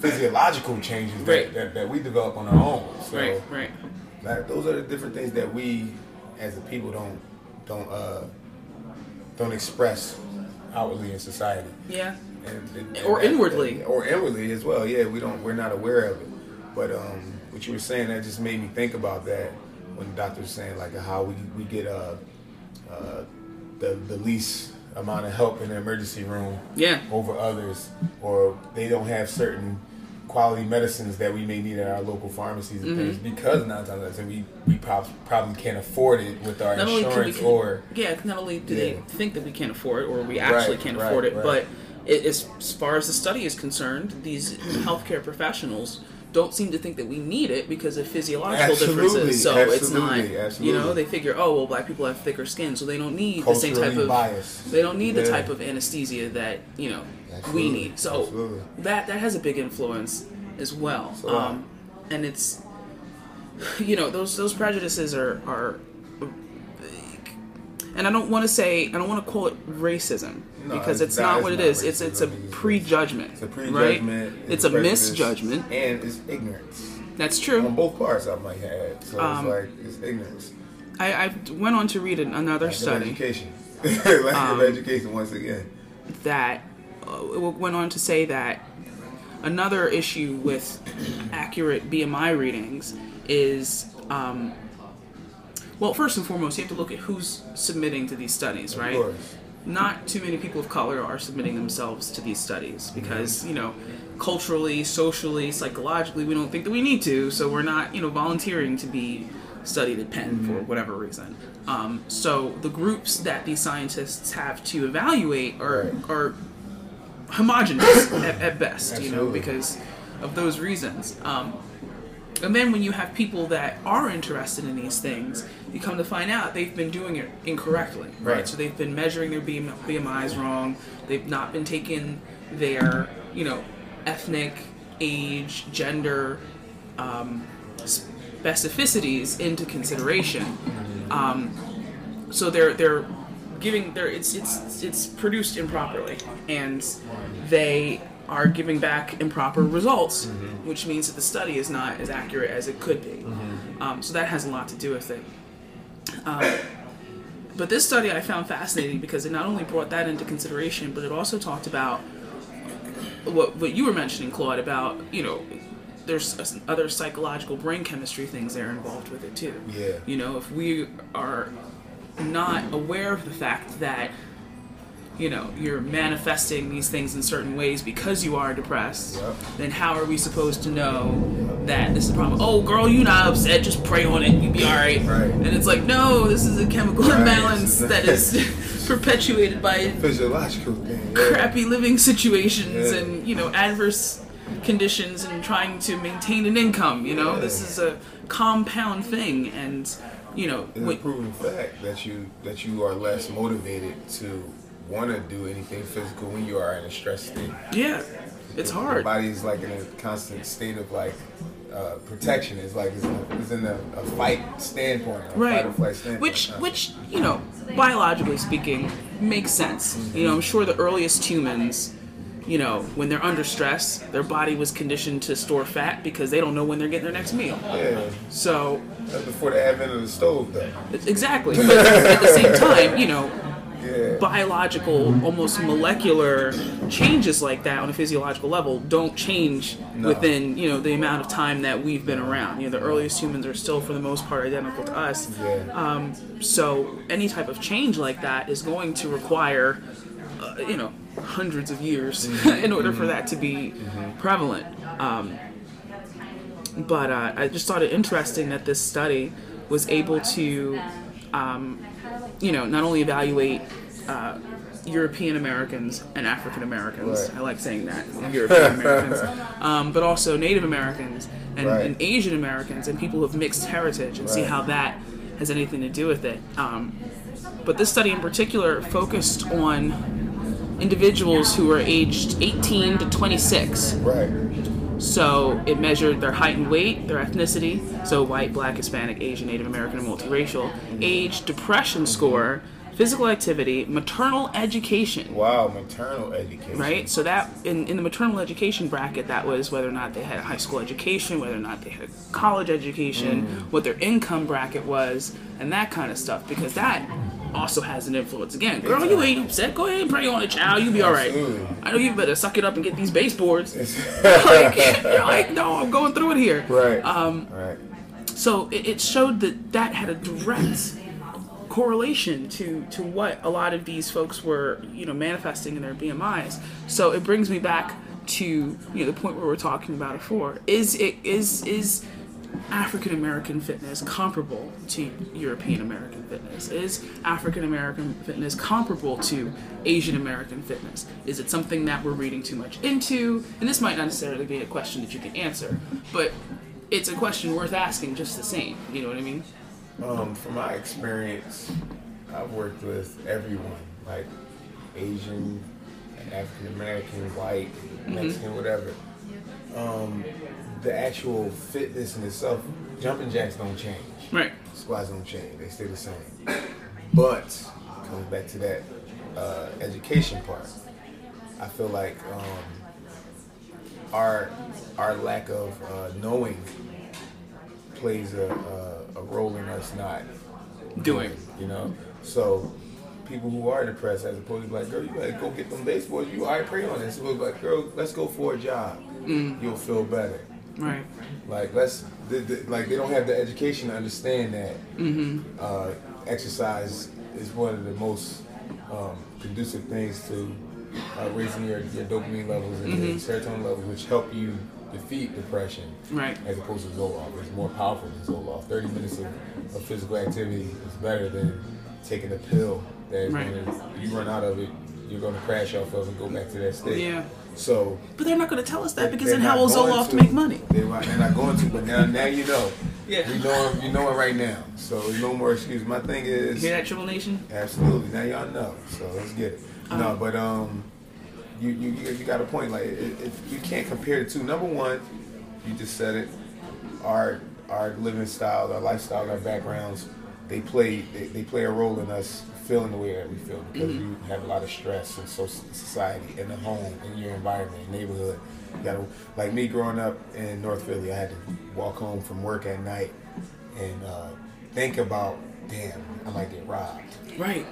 physiological changes that, right. that, that we develop on our own. So right, right. That, those are the different things that we, as a people, don't don't uh, don't express outwardly in society. Yeah. And, and, and or that, inwardly, that, or inwardly as well. Yeah, we don't. We're not aware of it. But um, what you were saying that just made me think about that when the doctor was saying like how we we get uh, uh, the the least amount of help in the emergency room. Yeah. Over others, or they don't have certain quality medicines that we may need at our local pharmacies and mm-hmm. things because nine times out of ten we we prob- probably can't afford it with our not insurance can, or yeah. Not only do yeah. they think that we can't afford it, or we actually right, can't right, afford it, right. but It, as far as the study is concerned, these healthcare professionals don't seem to think that we need it because of physiological absolutely, differences. So absolutely, it's not, absolutely. you know, they figure, oh, well, black people have thicker skin, so they don't need Culturally the same type of biased. They don't need yeah. the type of anesthesia that you know absolutely, we need. So absolutely. that that has a big influence as well. So, um, and it's you know those those prejudices are are. And I don't want to say, I don't want to call it racism, no, because it's not what it is. Racism. It's it's a prejudgment, it's a prejudgment, right? It's, it's a misjudgment. And it's ignorance. That's true. On both parts, I might add. So um, it's like, it's ignorance. I, I went on to read another lack study. Of education. Lack um, of education once again. That uh, went on to say that another issue with accurate B M I readings is, um, well, first and foremost, you have to look at who's submitting to these studies, right? Of course. Not too many people of color are submitting themselves to these studies because, you know, culturally, socially, psychologically, we don't think that we need to, so we're not, you know, volunteering to be studied at Penn mm-hmm. for whatever reason. Um, so the groups that these scientists have to evaluate are, right. are homogenous at, at best, Absolutely. you know, because of those reasons. Um, and then when you have people that are interested in these things, you come to find out they've been doing it incorrectly, right? right? So they've been measuring their B M Is wrong. They've not been taking their, you know, ethnic, age, gender um, specificities into consideration. Um, so they're they're giving their it's it's it's produced improperly, and they are giving back improper results, mm-hmm. which means that the study is not as accurate as it could be. Mm-hmm. Um, so that has a lot to do with it. Um, but this study I found fascinating because it not only brought that into consideration, but it also talked about what what you were mentioning, Claude, about, you know, there's other psychological brain chemistry things that are involved with it too. Yeah. You know, if we are not aware of the fact that, you know, you're manifesting these things in certain ways because you are depressed, yep. then how are we supposed to know that this is a problem? Oh, girl, you're not upset. Just pray on it. You'll be all right. right. And it's like, no, this is a chemical right. imbalance that is perpetuated by physiological thing, yeah. crappy living situations yeah. and, you know, adverse conditions and trying to maintain an income. You know, yeah. this is a compound thing. And, you know, it's a proven fact that you, that you are less motivated to want to do anything physical when you are in a stress state. Yeah, it's hard. Your body's like in a constant state of like uh, protection. It's like it's, it's in a, a fight standpoint, a right? Fight or flight standpoint. Which, which you know, biologically speaking, makes sense. Mm-hmm. You know, I'm sure the earliest humans, you know, when they're under stress, their body was conditioned to store fat because they don't know when they're getting their next meal. Yeah. So that's before the advent of the stove, though. Exactly. But at the same time, you know. Yeah. Biological, almost molecular changes like that on a physiological level don't change no. within, you know, the amount of time that we've been around. You know, the earliest humans are still, for the most part, identical to us. Yeah. Um, so any type of change like that is going to require, uh, you know, hundreds of years mm-hmm. in order mm-hmm. for that to be mm-hmm. prevalent. Um, but uh, I just thought it interesting that this study was able to, um, you know, not only evaluate uh, European Americans and African Americans, right. I like saying that, European Americans, um, but also Native Americans and, right. and Asian Americans and people of mixed heritage and right. see how that has anything to do with it. Um, but this study in particular focused on individuals who were aged eighteen to twenty-six. Right. So it measured their height and weight, their ethnicity, so white, black, Hispanic, Asian, Native American, and multiracial, age, depression score, physical activity, maternal education. Wow, maternal education. Right? So that, in, in the maternal education bracket, that was whether or not they had a high school education, whether or not they had a college education, mm. what their income bracket was, and that kind of stuff, because that also has an influence. Again, girl, you ain't upset. Go ahead and pray on it, child. You'll be all right. Absolutely. I know you better suck it up and get these baseboards. like, you're like, no, I'm going through it here. Right. Um, right. So it, it showed that that had a direct correlation to, to what a lot of these folks were, you know, manifesting in their B M Is. So it brings me back to, you know, the point where we're talking about it for. Is it is is African American fitness comparable to European American fitness? Is African American fitness comparable to Asian American fitness? Is it something that we're reading too much into? And this might not necessarily be a question that you can answer, but it's a question worth asking just the same. You know what I mean? Um, from my experience, I've worked with everyone, like Asian, African American, white, Mexican, mm-hmm. whatever. Um, the actual fitness in itself, jumping jacks don't change. Right. Squats don't change. They stay the same. But, comes back to that uh, education part. I feel like um, our our lack of uh, knowing plays a, a, a role in us not doing, you know? So people who are depressed, as opposed to like, girl, you gotta go get them baseballs, you all right, pray on this. So we're like, girl, let's go for a job. Mm. You'll feel better. Right. Like, let's, they, they, like, they don't have the education to understand that mm-hmm. uh, exercise is one of the most um, conducive things to uh, raising your, your dopamine levels and mm-hmm. your serotonin levels, which help you defeat depression, right? As opposed to Zoloft. It's more powerful than Zoloft. thirty minutes of, of physical activity is better than taking a pill that right. when you run out of it, you're going to crash off of and go back to that state. Yeah. So, but they're not going to tell us that because then how will Zoloft to, make money? They're not, they're not going to, but now, now you know. Yeah. You know, you know it right now. So no more excuses. My thing is. You hear that, Triple Nation? Absolutely. Now y'all know. So let's get it. Um, no, but um, you you you got a point. Like it, it, you can't compare the two. Number one, you just said it. Our our living styles, our lifestyle, our backgrounds, they play they, they play a role in us feeling the way that we feel because mm-hmm. you have a lot of stress in society, in the home, in your environment, neighborhood. You gotta, like me growing up in North Philly, I had to walk home from work at night and uh, think about, damn, I might get robbed. Right.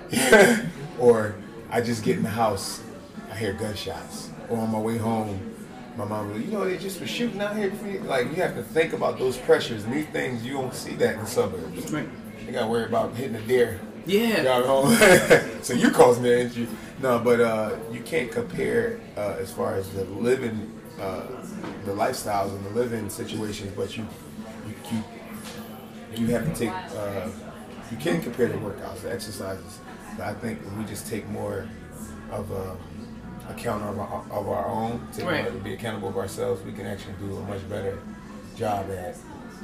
Or I just get in the house, I hear gunshots. Or on my way home, my mom was, you know, they just were shooting out here. For you. Like, you have to think about those pressures. New things, you don't see that in the suburbs. Right. You got to worry about hitting a deer. Yeah. Got home. So you causing the injury. No, but uh, you can't compare uh, as far as the living, uh, the lifestyles and the living situations. But you, you, you, you have to take. Uh, you can compare the workouts, the exercises. But I think we just take more of a account of our, of our own, take right. more, be accountable of ourselves. We can actually do a much better job at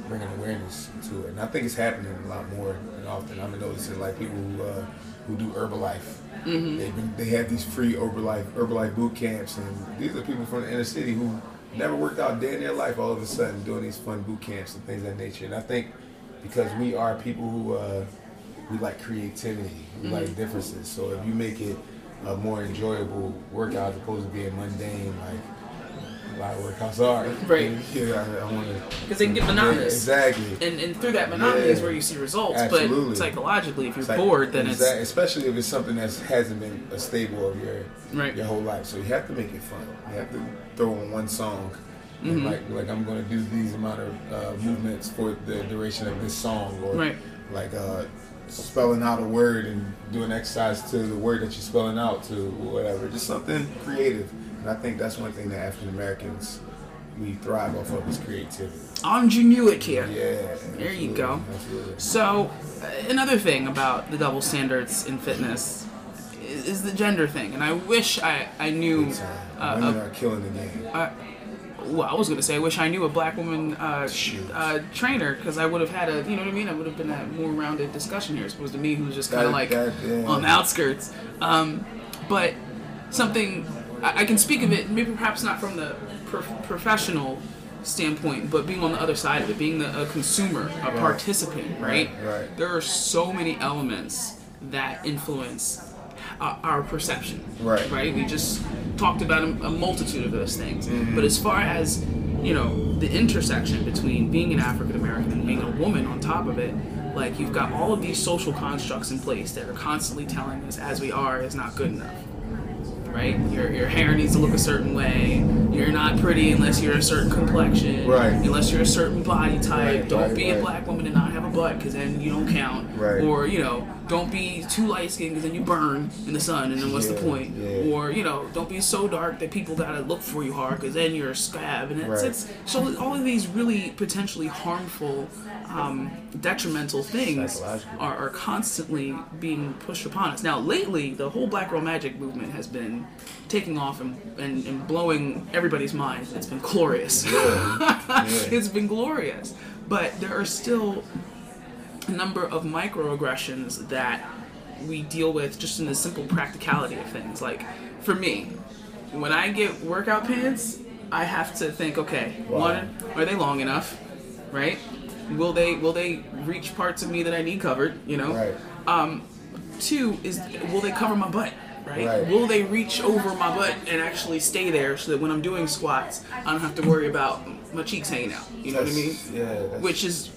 bringing awareness to it, and I think it's happening a lot more and often. I'm noticing like people who uh, who do Herbalife, mm-hmm. they they have these free Herbalife Herbalife boot camps, and these are people from the inner city who never worked out a day in their life, all of a sudden doing these fun boot camps and things of that nature. And I think because we are people who uh, we like creativity, we mm-hmm. like differences. So if you make it a more enjoyable workout as opposed to being mundane, like. A lot of workouts are right. Yeah, I, I want to because they can get monotonous. Yeah, exactly. And and through that monotony yeah. is where you see results. Absolutely. But psychologically, if you're like, bored, then exactly. it's especially if it's something that hasn't been a staple of your right. your whole life. So you have to make it fun. You have to throw in one song, mm-hmm. and like like I'm going to do these amount of uh, movements for the duration of this song, or right. like uh, spelling out a word and doing exercise to the word that you're spelling out to, or whatever. Just something creative. And I think that's one thing that African Americans, we thrive off of is creativity. Ingenuity. Yeah. Absolutely. There you go. Absolutely. So, uh, another thing about the double standards in fitness is, is the gender thing. And I wish I, I knew... Uh, Women uh, are killing the game. Uh, well, I was going to say I wish I knew a black woman uh, uh, trainer because I would have had a, you know what I mean? I would have been a more rounded discussion here as opposed to me who was just kind of like that, yeah. on the outskirts. Um, but something... I can speak of it, maybe perhaps not from the pro- professional standpoint, but being on the other side of it, being the, a consumer, a right. participant, right? Right, right? There are so many elements that influence uh, our perception, right? Right. We just talked about a, a multitude of those things, mm-hmm. but as far as, you know, the intersection between being an African American and being a woman on top of it, like you've got all of these social constructs in place that are constantly telling us as we are is not good enough. Right, your your hair needs to look a certain way. You're not pretty unless you're a certain complexion. Right. Unless you're a certain body type. Right, don't right, be right. a black woman and not have a butt, because then you don't count. Right. Or you know, don't be too light skinned because then you burn in the sun, and then what's yeah, the point? Yeah. Or you know, don't be so dark that people gotta look for you hard, because then you're a scab. And it's, right. it's so all of these really potentially harmful, um, detrimental things are, are constantly being pushed upon us. Now, lately, the whole Black Girl Magic movement has been taking off and, and, and blowing everybody's mind. It's been glorious. Yeah. Yeah. It's been glorious. But there are still a number of microaggressions that we deal with just in the simple practicality of things. Like, for me, when I get workout pants, I have to think, okay, wow. one, are they long enough, right? Will they will they reach parts of me that I need covered, you know? Right. Um, two is, will they cover my butt? right? right? Will they reach over my butt and actually stay there so that when I'm doing squats, I don't have to worry about my cheeks hanging out? You know that's, what I mean? Yeah, which is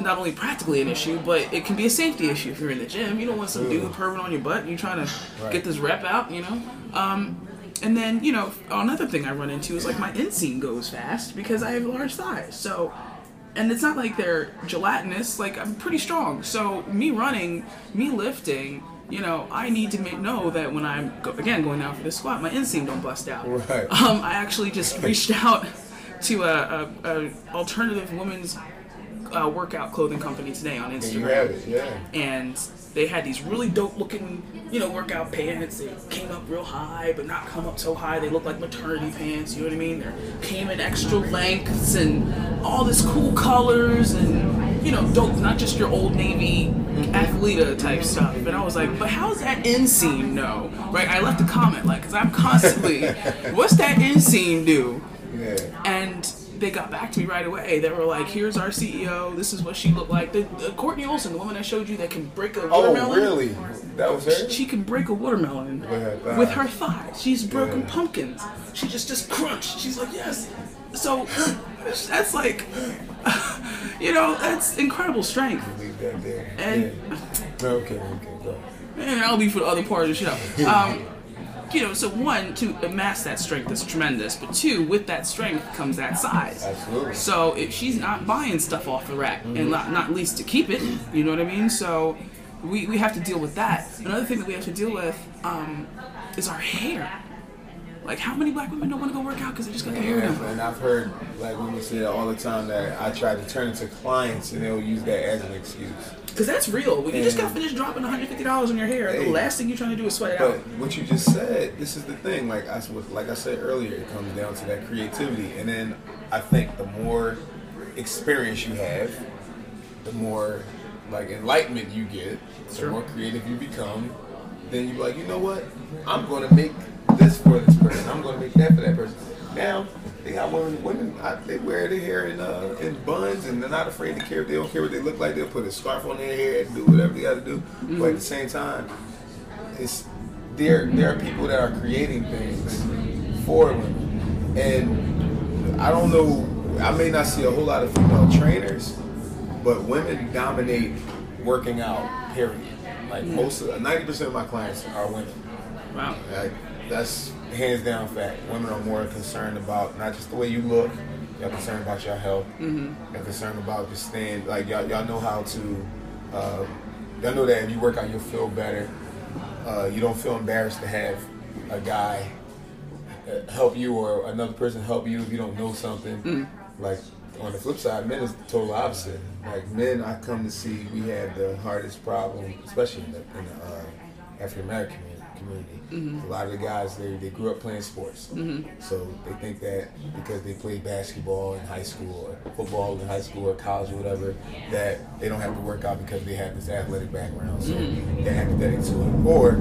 not only practically an issue, but it can be a safety issue if you're in the gym. You don't want some dude perving on your butt. You're trying to right. get this rep out, you know? Um, and then, you know, another thing I run into is like my inseam goes fast because I have large thighs. So, and it's not like they're gelatinous. Like, I'm pretty strong. So me running, me lifting, you know, I need to make, know that when I'm, go, again, going down for this squat, my inseam don't bust out. Right. Um, I actually just reached out to a, a, a alternative women's uh, workout clothing company today on Instagram. You have it, yeah. And they had these really dope looking, you know, workout pants. They came up real high, but not come up so high. They look like maternity pants, you know what I mean? They came in extra lengths and all this cool colors and, you know, dope, not just your Old Navy Athleta type stuff. And I was like, but how's that inseam know? Right, I left a comment, like, because I'm constantly, what's that inseam do? Yeah. And they got back to me right away. They were like, here's our C E O. This is what she looked like. The, the Courtney Olson, the woman I showed you that can break a watermelon. Oh, really? That was her? She, she can break a watermelon yeah, with her thighs. She's broken yeah. pumpkins. She just, just crunched. She's like, yes. So that's like, you know, that's incredible strength. Leave that there. And yeah. Okay, okay, go. And I'll leave for the other part of the show. Um, You know, so one, to amass that strength is tremendous, but two, with that strength comes that size. Absolutely. So if she's not buying stuff off the rack, mm-hmm. and not, not least to keep it, you know what I mean? So we, we have to deal with that. Another thing that we have to deal with um, is our hair. Like, how many black women don't want to go work out because they just got their hair done? And I've heard black women say that all the time, that I try to turn to clients and they'll use that as an excuse. Because that's real. When you just got finished dropping one hundred fifty dollars on your hair, hey, the last thing you're trying to do is sweat it out. But what you just said, this is the thing. Like I, like I said earlier, it comes down to that creativity. And then I think the more experience you have, the more like enlightenment you get, sure. the more creative you become. Then you're like, you know what? I'm going to make this for this person. I'm going to make that for that person. Now, they got women, women I, they wear their hair in, uh, in buns, and they're not afraid to care. If they don't care what they look like, they'll put a scarf on their hair and do whatever they got to do. Mm-hmm. But at the same time, it's there, there are people that are creating things for women. And I don't know, I may not see a whole lot of female trainers, but women dominate working out, period. Like mm-hmm. most of, ninety percent of my clients are women. Wow. Like, that's hands down fact. Women are more concerned about not just the way you look. Y'all concerned about your health. Mm-hmm. Y'all concerned about just staying. Like y'all, y'all know how to. Uh, y'all know that if you work out, you'll feel better. Uh, you don't feel embarrassed to have a guy help you or another person help you if you don't know something. Mm-hmm. Like on the flip side, men is the total opposite. Like men, I come to see we have the hardest problem, especially in the, in the uh, African American community. community. Mm-hmm. A lot of the guys, they, they grew up playing sports. Mm-hmm. So they think that because they played basketball in high school or football in high school or college or whatever, that they don't have to work out because they have this athletic background. So mm-hmm. they're apathetic to it. Or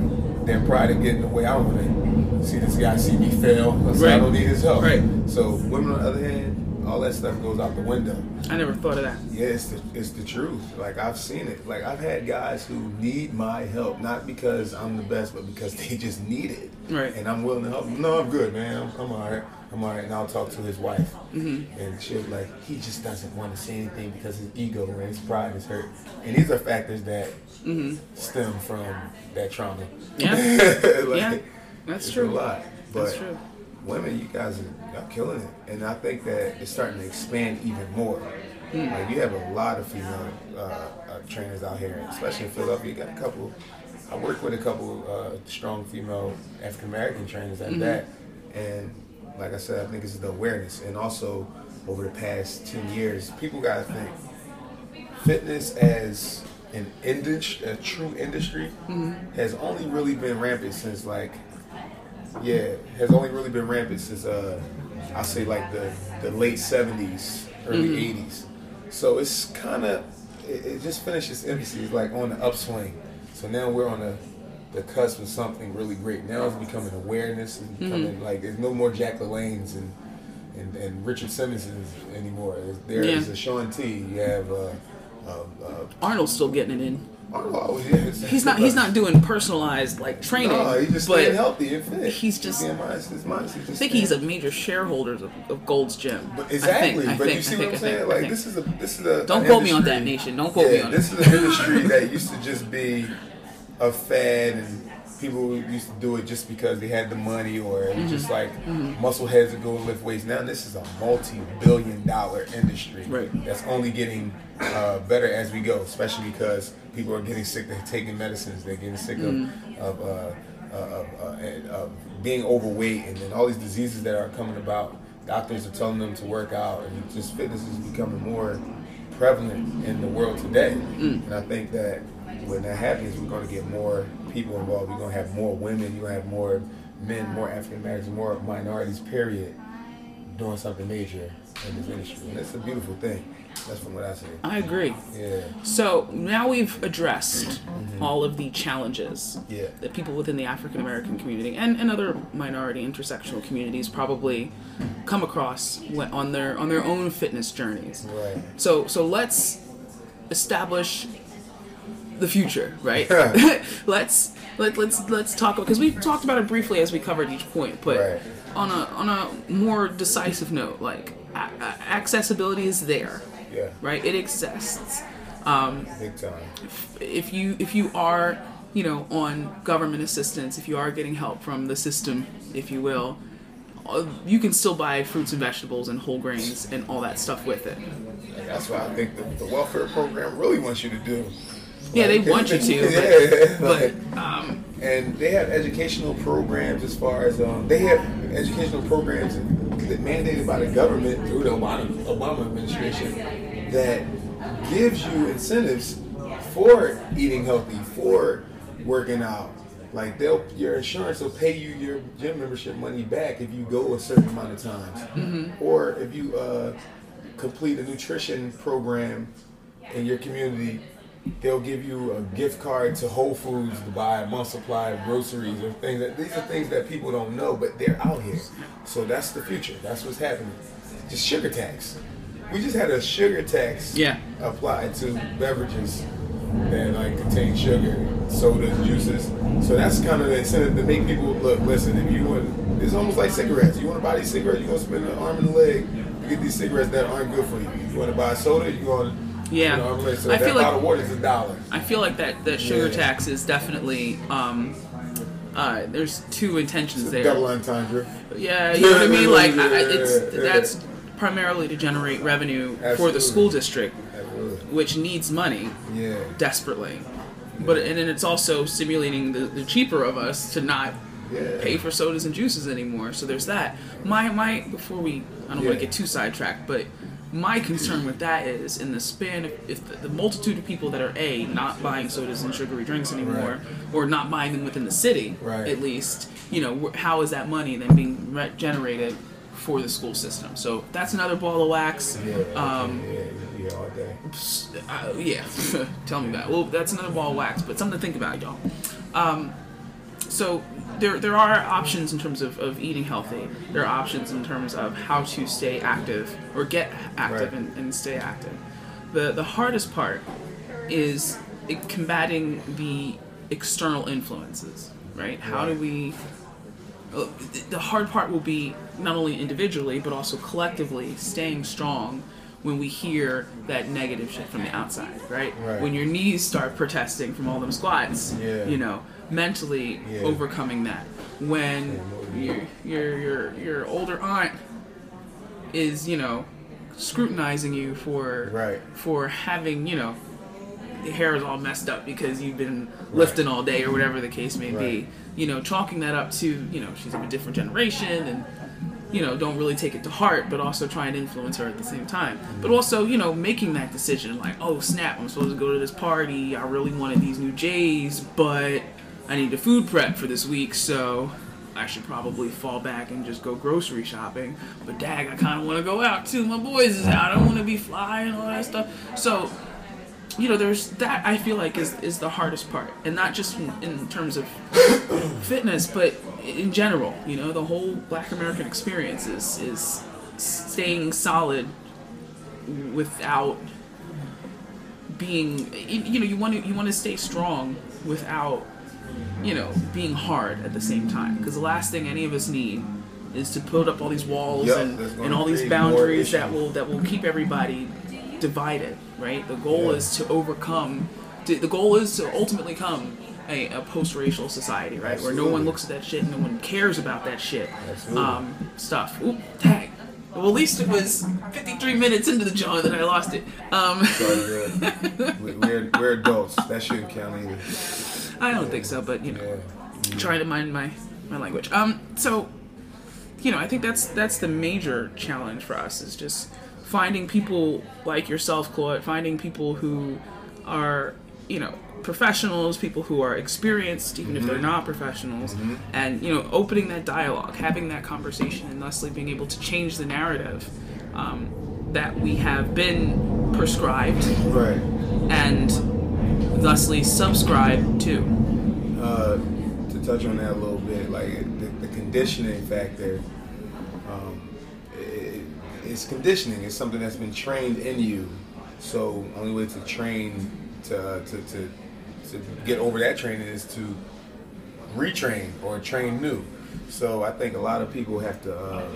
their pride in getting away. I don't want to see this guy see me fail. Right. So I don't need his help. Right. So women, on the other hand, all that stuff goes out the window. I never thought of that. Yeah, it's the, it's the truth. Like, I've seen it. Like, I've had guys who need my help, not because I'm the best, but because they just need it. Right. And I'm willing to help them. No, I'm good, man. I'm, I'm all right. I'm all right. And I'll talk to his wife. Mm-hmm. And she'll be like, he just doesn't want to say anything because his ego and his pride is hurt. And these are factors that mm-hmm. stem from that trauma. Yeah. like, yeah. That's true. A lot. But That's true. Women, you guys are, y'all killing it, and I think that it's starting to expand even more. Mm. Like you have a lot of female uh, uh, trainers out here, especially in Philadelphia. You got a couple. I work with a couple uh, strong female African American trainers at mm-hmm. that, and like I said, I think it's the awareness, and also over the past ten years, people gotta think fitness as an industry, a true industry, mm-hmm. has only really been rampant since like. Yeah, has only really been rampant since, uh, I'll say, like the, the late seventies, early mm-hmm. eighties. So it's kind of, it, it just finished its infancy. It's like on the upswing. So now we're on the, the cusp of something really great. Now it's becoming awareness. It's becoming mm-hmm. like, there's no more Jack LaLanes and, and, and Richard Simmons anymore. There's yeah. a Shaun T. You have uh, uh, uh, Arnold's still getting it in. Oh, yes. He's not. He's not doing personalized like training. No, he's just staying healthy and fit. He's just. He's minus, his minus, he's just I think fit. He's a major shareholder of, of Gold's Gym. But exactly. Think, but think, you see think, what I'm saying? Think, like this is a this is a. Don't an quote industry. me on that, Nation. Don't quote yeah, me on this. It. This is an industry that used to just be a fad, and people used to do it just because they had the money, or it was mm-hmm. just like mm-hmm. muscle heads that go lift weights. Now this is a multi-billion-dollar industry right. that's only getting uh, better as we go, especially because. People are getting sick. They're taking medicines. They're getting sick of mm. of, uh, of, uh, of being overweight, and then all these diseases that are coming about. Doctors are telling them to work out, and just fitness is becoming more prevalent in the world today. Mm. And I think that when that happens, we're going to get more people involved. We're going to have more women. You're going to have more men, more African Americans, more minorities. Period. Doing something major in this industry, and that's a beautiful thing. That's from what I see. I agree. Yeah. So now we've addressed mm-hmm. all of the challenges yeah. that people within the African American community and, and other minority intersectional communities probably come across on their on their own fitness journeys. Right. So so let's establish the future, right? let's let let's let's talk because we've talked about it briefly as we covered each point, but right. on a on a more decisive note, like a- a- accessibility is there. Yeah. Right, it exists. Um, Big time. If, if you if you are, you know, on government assistance, if you are getting help from the system, if you will, you can still buy fruits and vegetables and whole grains and all that stuff with it. And that's why I think the, the welfare program really wants you to do. Like, yeah, they want you to. But, yeah, like, but um, and they have educational programs as far as um, they have educational programs. Mandated by the government through the Obama, Obama administration that gives you incentives for eating healthy, for working out. Like they'll, your insurance will pay you your gym membership money back if you go a certain amount of times, mm-hmm. or if you uh, complete a nutrition program in your community. They'll give you a gift card to Whole Foods to buy a month supply of groceries or things. That, these are things that people don't know, but they're out here. So that's the future. That's what's happening. Just sugar tax. We just had a sugar tax yeah. applied to beverages that like contain sugar, sodas, juices. So that's kind of the incentive to make people look. Listen, if you want, it's almost like cigarettes. You want to buy these cigarettes, you are going to spend an arm and a leg to get these cigarettes that aren't good for you. You want to buy a soda, you want. to... Yeah, you know, really, so I feel like water is a dollar. I feel like that, that sugar yeah. tax is definitely um, uh, there's two intentions there. Double entendre. Yeah, you know what I mean. Like yeah, I, it's yeah. that's primarily to generate revenue Absolutely. for the school district, Absolutely. which needs money yeah. desperately. Yeah. But and then it's also stimulating the, the cheaper of us to not yeah. pay for sodas and juices anymore. So there's that. My my before we I don't yeah. want to get too sidetracked, but. My concern with that is, in the span of if the, the multitude of people that are A, not buying sodas and sugary drinks anymore, right. or not buying them within the city, right. at least, you know, how is that money then being re- generated for the school system? So that's another ball of wax. Yeah, um, yeah, yeah, all day. Uh, yeah. Tell me that. Well, that's another ball of wax, but something to think about, y'all. Um, so there there are options in terms of, of eating healthy. There are options in terms of how to stay active or get active right. and, and stay active. The the hardest part is combating the external influences, right? How do we... The hard part will be not only individually but also collectively staying strong when we hear that negative shit from the outside, right? right. When your knees start protesting from all them squats, yeah. you know, mentally yeah. overcoming that. When your your your your older aunt is, you know, scrutinizing you for right. for having, you know, the hair is all messed up because you've been lifting right. all day or whatever the case may right. be. You know, chalking that up to, you know, she's of a different generation and, you know, don't really take it to heart, but also try and influence her at the same time. But also, you know, making that decision like, oh snap, I'm supposed to go to this party. I really wanted these new J's, but I need to food prep for this week, so I should probably fall back and just go grocery shopping. But dag, I kind of want to go out too. My boys is out. I don't want to be fly and all that stuff. So, you know, there's that I feel like is, is the hardest part. And not just in, in terms of fitness, but in general. You know, the whole Black American experience is, is staying solid without being, you know, you want to you want to stay strong without, you know, being hard at the same time. Because the last thing any of us need is to put up all these walls yep, and, and all these boundaries that will that will keep everybody divided. Right. The goal yeah. is to overcome. To, the goal is to ultimately come. A, a post-racial society, right? Absolutely. Where no one looks at that shit and no one cares about that shit. Um, stuff. Oop, dang. Well, at least it was fifty-three minutes into the joint that I lost it. Um. Sorry, yeah. we're, we're adults. That shouldn't count either. I don't yeah. think so, but, you know, yeah. mm-hmm. try to mind my, my language. Um, so, you know, I think that's that's the major challenge for us, is just finding people like yourself, Claude, finding people who are, you know, professionals, people who are experienced, even mm-hmm. if they're not professionals, mm-hmm. and, you know, opening that dialogue, having that conversation, and thusly being able to change the narrative um, that we have been prescribed, right, and thusly subscribed to. Uh, to touch on that a little bit, like the, the conditioning factor, um, it, it's conditioning. It's something that's been trained in you. So only way to train to to to to get over that training is to retrain or train new. So I think a lot of people have to, uh,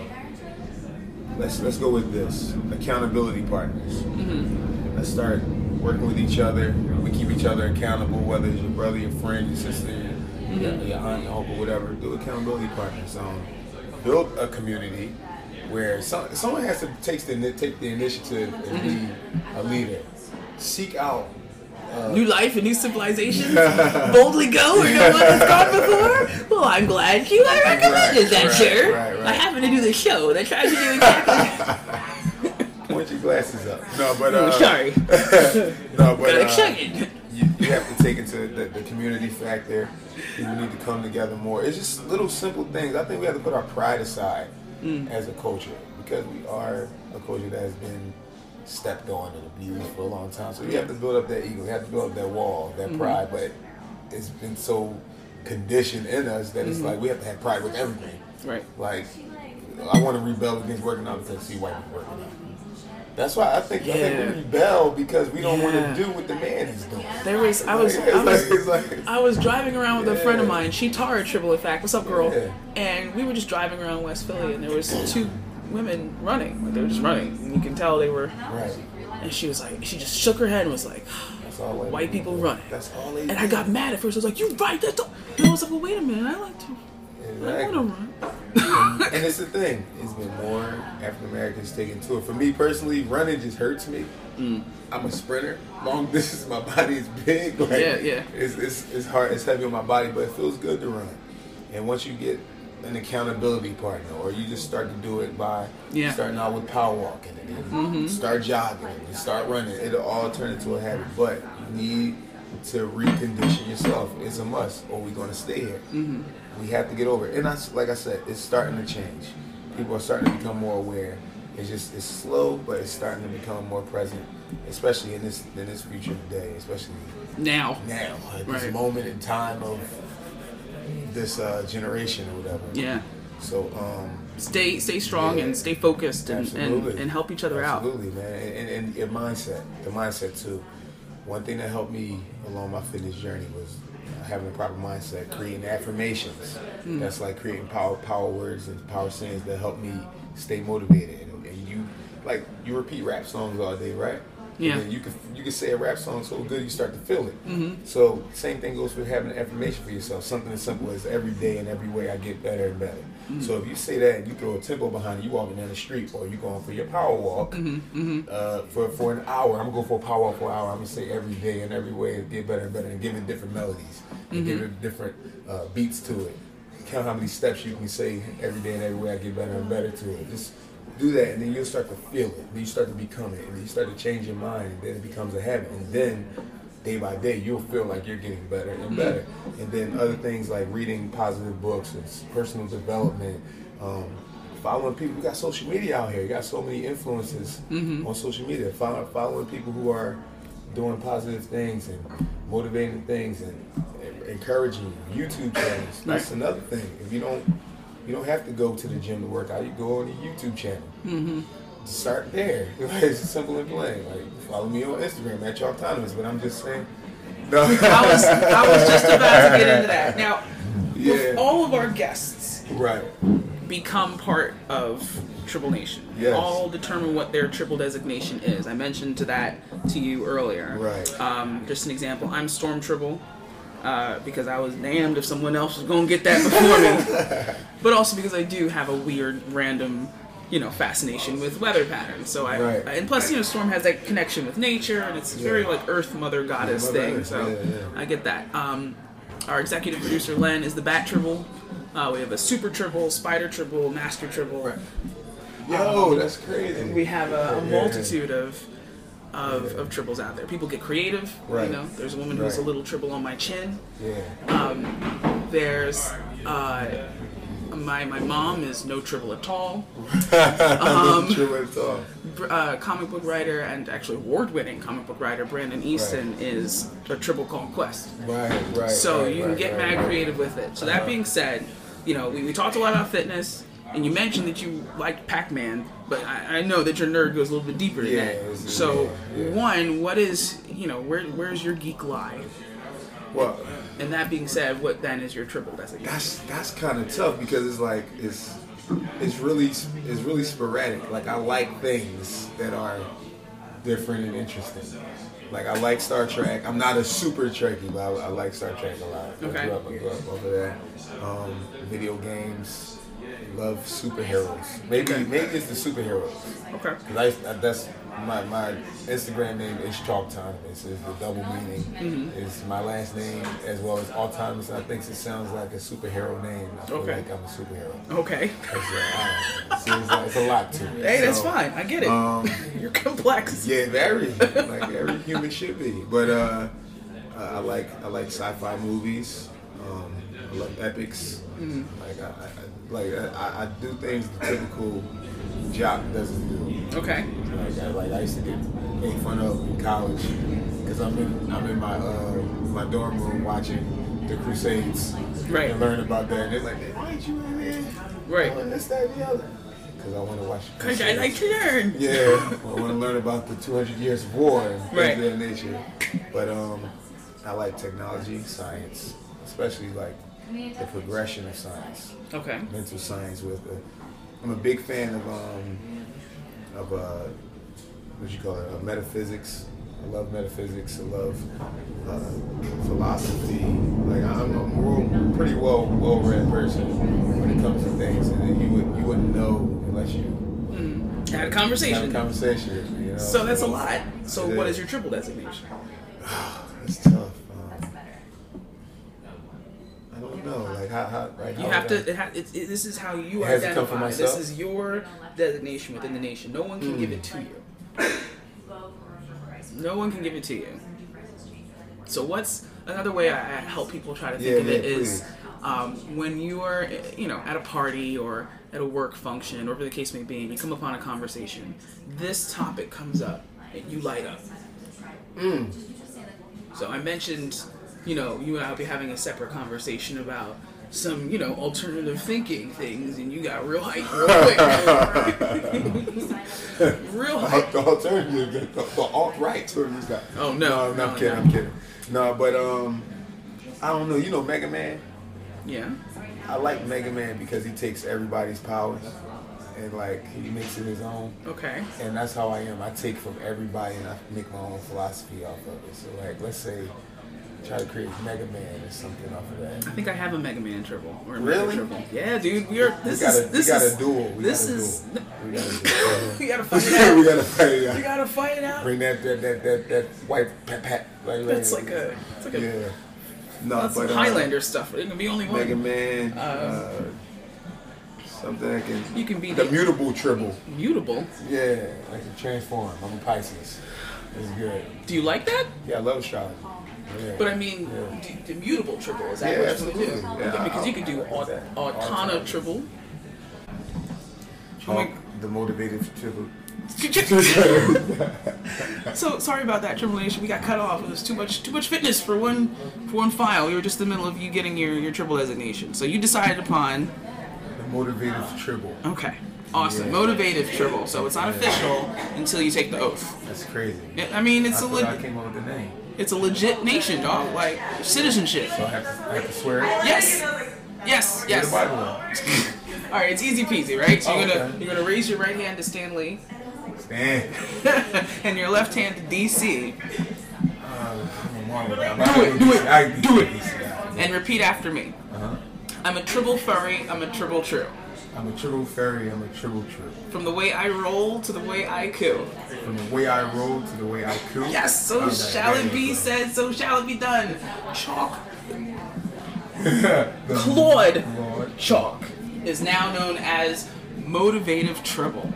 let's let's go with this, accountability partners. Mm-hmm. Let's start working with each other. We keep each other accountable, whether it's your brother, your friend, your sister, mm-hmm. your, your aunt, your uncle, whatever. Do accountability partners. Um, build a community where some, someone has to take the, take the initiative and mm-hmm. be a leader. Seek out Uh, new life and new civilizations. Boldly go where no one has gone before. Well, I'm glad you. I recommended right, that, right, sure. Right, right. I happened to do the show that tries to do exactly. Point your glasses up. No, but uh, sorry. No, but uh, you, you have to take it to the, the community factor. People need to come together more. It's just little simple things. I think we have to put our pride aside mm. as a culture, because we are a culture that has been stepped on and abused for a long time. So you have to build up that ego, you have to build up that wall, that mm-hmm. pride, but it's been so conditioned in us that mm-hmm. it's like we have to have pride with everything. Right. Like, I want to rebel against working out because I see white people working out. That's why I think, yeah. I think we rebel because we don't yeah. want to do what the man is doing. There was, I was, I was, like, I was driving around with yeah. a friend of mine. She tired, Triple Fact. What's up, girl? Yeah. And we were just driving around West Philly, and there was two women running, like they were just running, and you can tell they were right. And she was like, she just shook her head and was like, that's all white people do. Running. That's all they and do. I got mad at first. I was like, you right, that's all. And I was like, well, wait a minute, I like to exactly. I want to run. And, and it's the thing, it's been more African Americans taking to it. For me personally, running just hurts me. Mm. I'm a sprinter, long distance, my body is big, like, yeah yeah it's, it's it's hard, it's heavy on my body, but it feels good to run. And once you get an accountability partner, or you just start to do it by yeah. starting out with power walking and then mm-hmm. start jogging and start running. It'll all turn into a habit, but you need to recondition yourself. It's a must, or we're going to stay here. Mm-hmm. We have to get over it. And I, like I said, it's starting to change. People are starting to become more aware. It's just, it's slow, but it's starting to become more present, especially in this in this future day, especially now. Now, at right. this moment in time of this uh, generation or whatever. Yeah. So um, stay stay strong yeah. and stay focused and, and, and help each other absolutely, out. Absolutely, man. And, and your mindset, the mindset too. One thing that helped me along my fitness journey was having a proper mindset, creating affirmations. Mm. That's like creating power power words and power sayings that help me stay motivated. And, and you like you repeat rap songs all day, right? Yeah. And then you can you can say a rap song so good you start to feel it. Mm-hmm. So same thing goes with having an affirmation for yourself. Something as simple as every day and every way I get better and better. Mm-hmm. So if you say that and you throw a tempo behind it, you walking down the street or you going for your power walk mm-hmm. Mm-hmm. Uh, for for an hour. I'm gonna go for a power walk for an hour. I'm gonna say every day and every way get better and better, and give it different melodies and mm-hmm. give it different uh, beats to it. Count how many steps you can say every day and every way I get better and better to it. Just do that, and then you'll start to feel it. Then you start to become it, and then you start to change your mind, and then it becomes a habit. And then, day by day, you'll feel like you're getting better and better. And then other things like reading positive books, and personal development, um, following people. We got social media out here. You got so many influences mm-hmm. on social media. Follow, following people who are doing positive things and motivating things and, and encouraging. YouTube channels. That's another thing. If you don't. You don't have to go to the gym to work out. You go on a YouTube channel. Mm-hmm. start there. It's simple and plain. Like, follow me on Instagram at Chalktonomous. But I'm just saying. No. I was I was just about to get into that. Now, yeah. With all of our guests, right, become part of Triple Nation. Yes. All determine what their triple designation is. I mentioned to that to you earlier. Right. Um, just an example. I'm Storm Triple. Uh, because I was damned if someone else was going to get that before me. But also because I do have a weird, random, you know, fascination with weather patterns. So I, right. I and plus, you know, Storm has that connection with nature, and it's yeah. very like Earth Mother Goddess yeah, mother thing. Earth. So yeah, yeah. I get that. Um, our executive producer Len is the Bat Triple. Uh, we have a Super Triple, Spider Triple, Master Triple. Right. Yo, um, that's crazy. We have a, a multitude yeah. of. Of, yeah. of triples out there. People get creative, right. you know. There's a woman who's right. a little triple on my chin. Yeah. Um, there's uh, my my mom is no triple at all. Um, no triple at all. Uh, comic book writer and actually award-winning comic book writer Brandon Easton right. is a triple called Quest. Right, right. So right, you can right, get right, mad right. creative with it. So that uh-huh. being said, you know, we, we talked a lot about fitness. And you mentioned that you liked Pac-Man, but I, I know that your nerd goes a little bit deeper than yeah, that. So, yeah, yeah. one, what is, you know, where where's your geek lie? Well, and that being said, what then is your triple designation? That's that's kind of tough because it's like it's it's really it's really sporadic. Like I like things that are different and interesting. Like I like Star Trek. I'm not a super Trekkie, but I, I like Star Trek a lot. Okay. I grew up, I grew up over that. Um, video games. Love superheroes. Maybe okay. maybe it's the superheroes. Okay. Cause I, I, that's my my Instagram name is Chalktonomous. It's the double meaning. Mm-hmm. It's my last name as well as autonomous. I think it sounds like a superhero name. I feel okay. like I'm a superhero. Okay. It's, uh, it's, like, it's a lot to it. Hey, so, that's fine. I get it. Um, You're complex. Yeah, very. Like every human should be. But uh, I like I like sci-fi movies. Um, I love epics. Mm-hmm. Like I. I Like, I, I do things the typical jock doesn't do. Okay. Like, I, like, I used to get made fun of in college because I'm in, I'm in my, uh, my dorm room watching the Crusades right. and learn about that. And they're like, hey, why aren't you in here? Right. Oh, that's that and the other. Because I want to watch the Crusades. Because I like to learn. Yeah. I want to learn about the two hundred years of war and things right. of that nature. But um, I like technology, science, especially like, the progression of science, okay, mental science. With a, I'm a big fan of um of uh what you call it, uh, metaphysics. I love metaphysics. I love uh, philosophy. Like I'm a real, pretty well well read person when it comes to things, and then you would you wouldn't know unless you mm. had a conversation. Had a conversation, with me, you know? So that's a lot. So what is your triple designation? That's tough. I don't know, like how, how like you how have to. It ha, it, it, this is how you it identify. This is your designation within the nation. No one can mm. give it to you. No one can give it to you. So what's another way I, I help people try to think yeah, of it yeah, is um, when you are, you know, at a party or at a work function, or whatever the case may be, and you come upon a conversation. This topic comes up, and you light up. Mm. So I mentioned. You know, you and I will be having a separate conversation about some, you know, alternative thinking things, and you got real hype real quick. Real hype. The alternative, the, the alt-right. Oh, no. No, no, no I'm kidding, no. I'm kidding. No, but, um, I don't know. You know Mega Man? Yeah. I like Mega Man because he takes everybody's powers, and, like, he makes it his own. Okay. And that's how I am. I take from everybody, and I make my own philosophy off of it. So, like, let's say... try to create Mega Man or something off of that. I think I have a Mega Man triple. Or a really? Mega triple. Yeah, dude. We are. This we gotta, is. This we got is, a duel. We this is. Duel. We got a duel. We gotta fight it out. We gotta fight it out. We gotta fight it out. Bring that that that that, that white pat pat. Like, that's like, like a. It's like a. Yeah. No, that's but, some Highlander uh, stuff. It's gonna be only one. Mega Man. Uh, uh, something that can. You can be the, the mutable triple. Mutable. Yeah, I can transform. I'm a Pisces. It's good. Do you like that? Yeah, I love astrology. Yeah. But I mean, yeah. the mutable triple, is that yeah, what absolutely. You would do? Yeah, okay, because you could do aut- Autana triple. Oh, we... The motivated triple. So, sorry about that, Triple Nation. We got cut off. It was too much too much fitness for one for one file. We were just in the middle of you getting your, your triple designation. So you decided upon... The motivated triple. Okay. Awesome. Yeah. Motivative triple. So it's not yeah. official until you take the oath. That's crazy. It, I mean, it's I a le- I came up with the name. It's a legit nation, dog. Like, citizenship. So I have to, I have to swear it? Yes. Yes, yes. The Bible. All right, it's easy peasy, right? So oh, you're going okay. you're gonna to raise your right hand to Stan Lee. Stan. And your left hand to D C. Uh, do it, do it, do it. And repeat after me. Uh-huh. I'm a triple furry, I'm a triple true. I'm a triple fairy, I'm a triple true. From the way I roll to the way I coo. From the way I roll to the way I coo. Yes, so like, shall it be said, so shall it be done. Chalk. Claude Chalk is now known as Motivative Triple.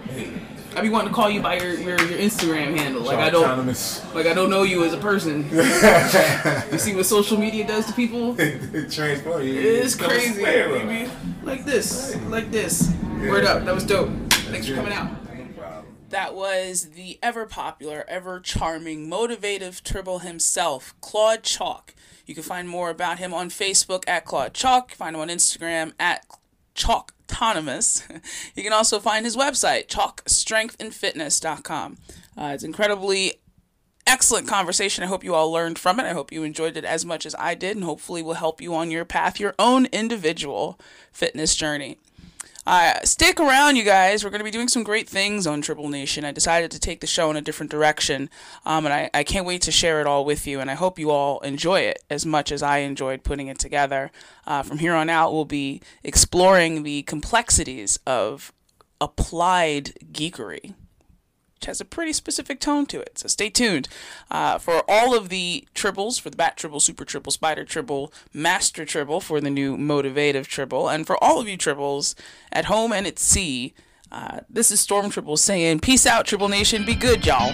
I be wanting to call you by your, your, your Instagram handle. Like I don't like I don't know you as a person. You see what social media does to people? It transforms you. It's crazy. Baby. Like this. Like this. Yeah. Word up. That was dope. Thanks for coming out. That was the ever popular, ever charming, motivative Tribble himself, Claude Chalk. You can find more about him on Facebook at Claude Chalk. Find him on Instagram at Chalk. Autonomous. You can also find his website, chalk strength and fitness dot com. Uh, it's incredibly excellent conversation. I hope you all learned from it. I hope you enjoyed it as much as I did, and hopefully will help you on your path, your own individual fitness journey. Uh, stick around, you guys. We're going to be doing some great things on Triple Nation. I decided to take the show in a different direction, um, and I, I can't wait to share it all with you, and I hope you all enjoy it as much as I enjoyed putting it together. Uh, from here on out, we'll be exploring the complexities of applied geekery, which has a pretty specific tone to it, so stay tuned. Uh, for all of the tribbles, for the Bat Tribble, Super Tribble, Spider Tribble, Master Tribble, for the new Motivative Tribble, and for all of you tribbles at home and at sea, uh, this is Storm Tribble saying, peace out, Tribble Nation, be good, y'all.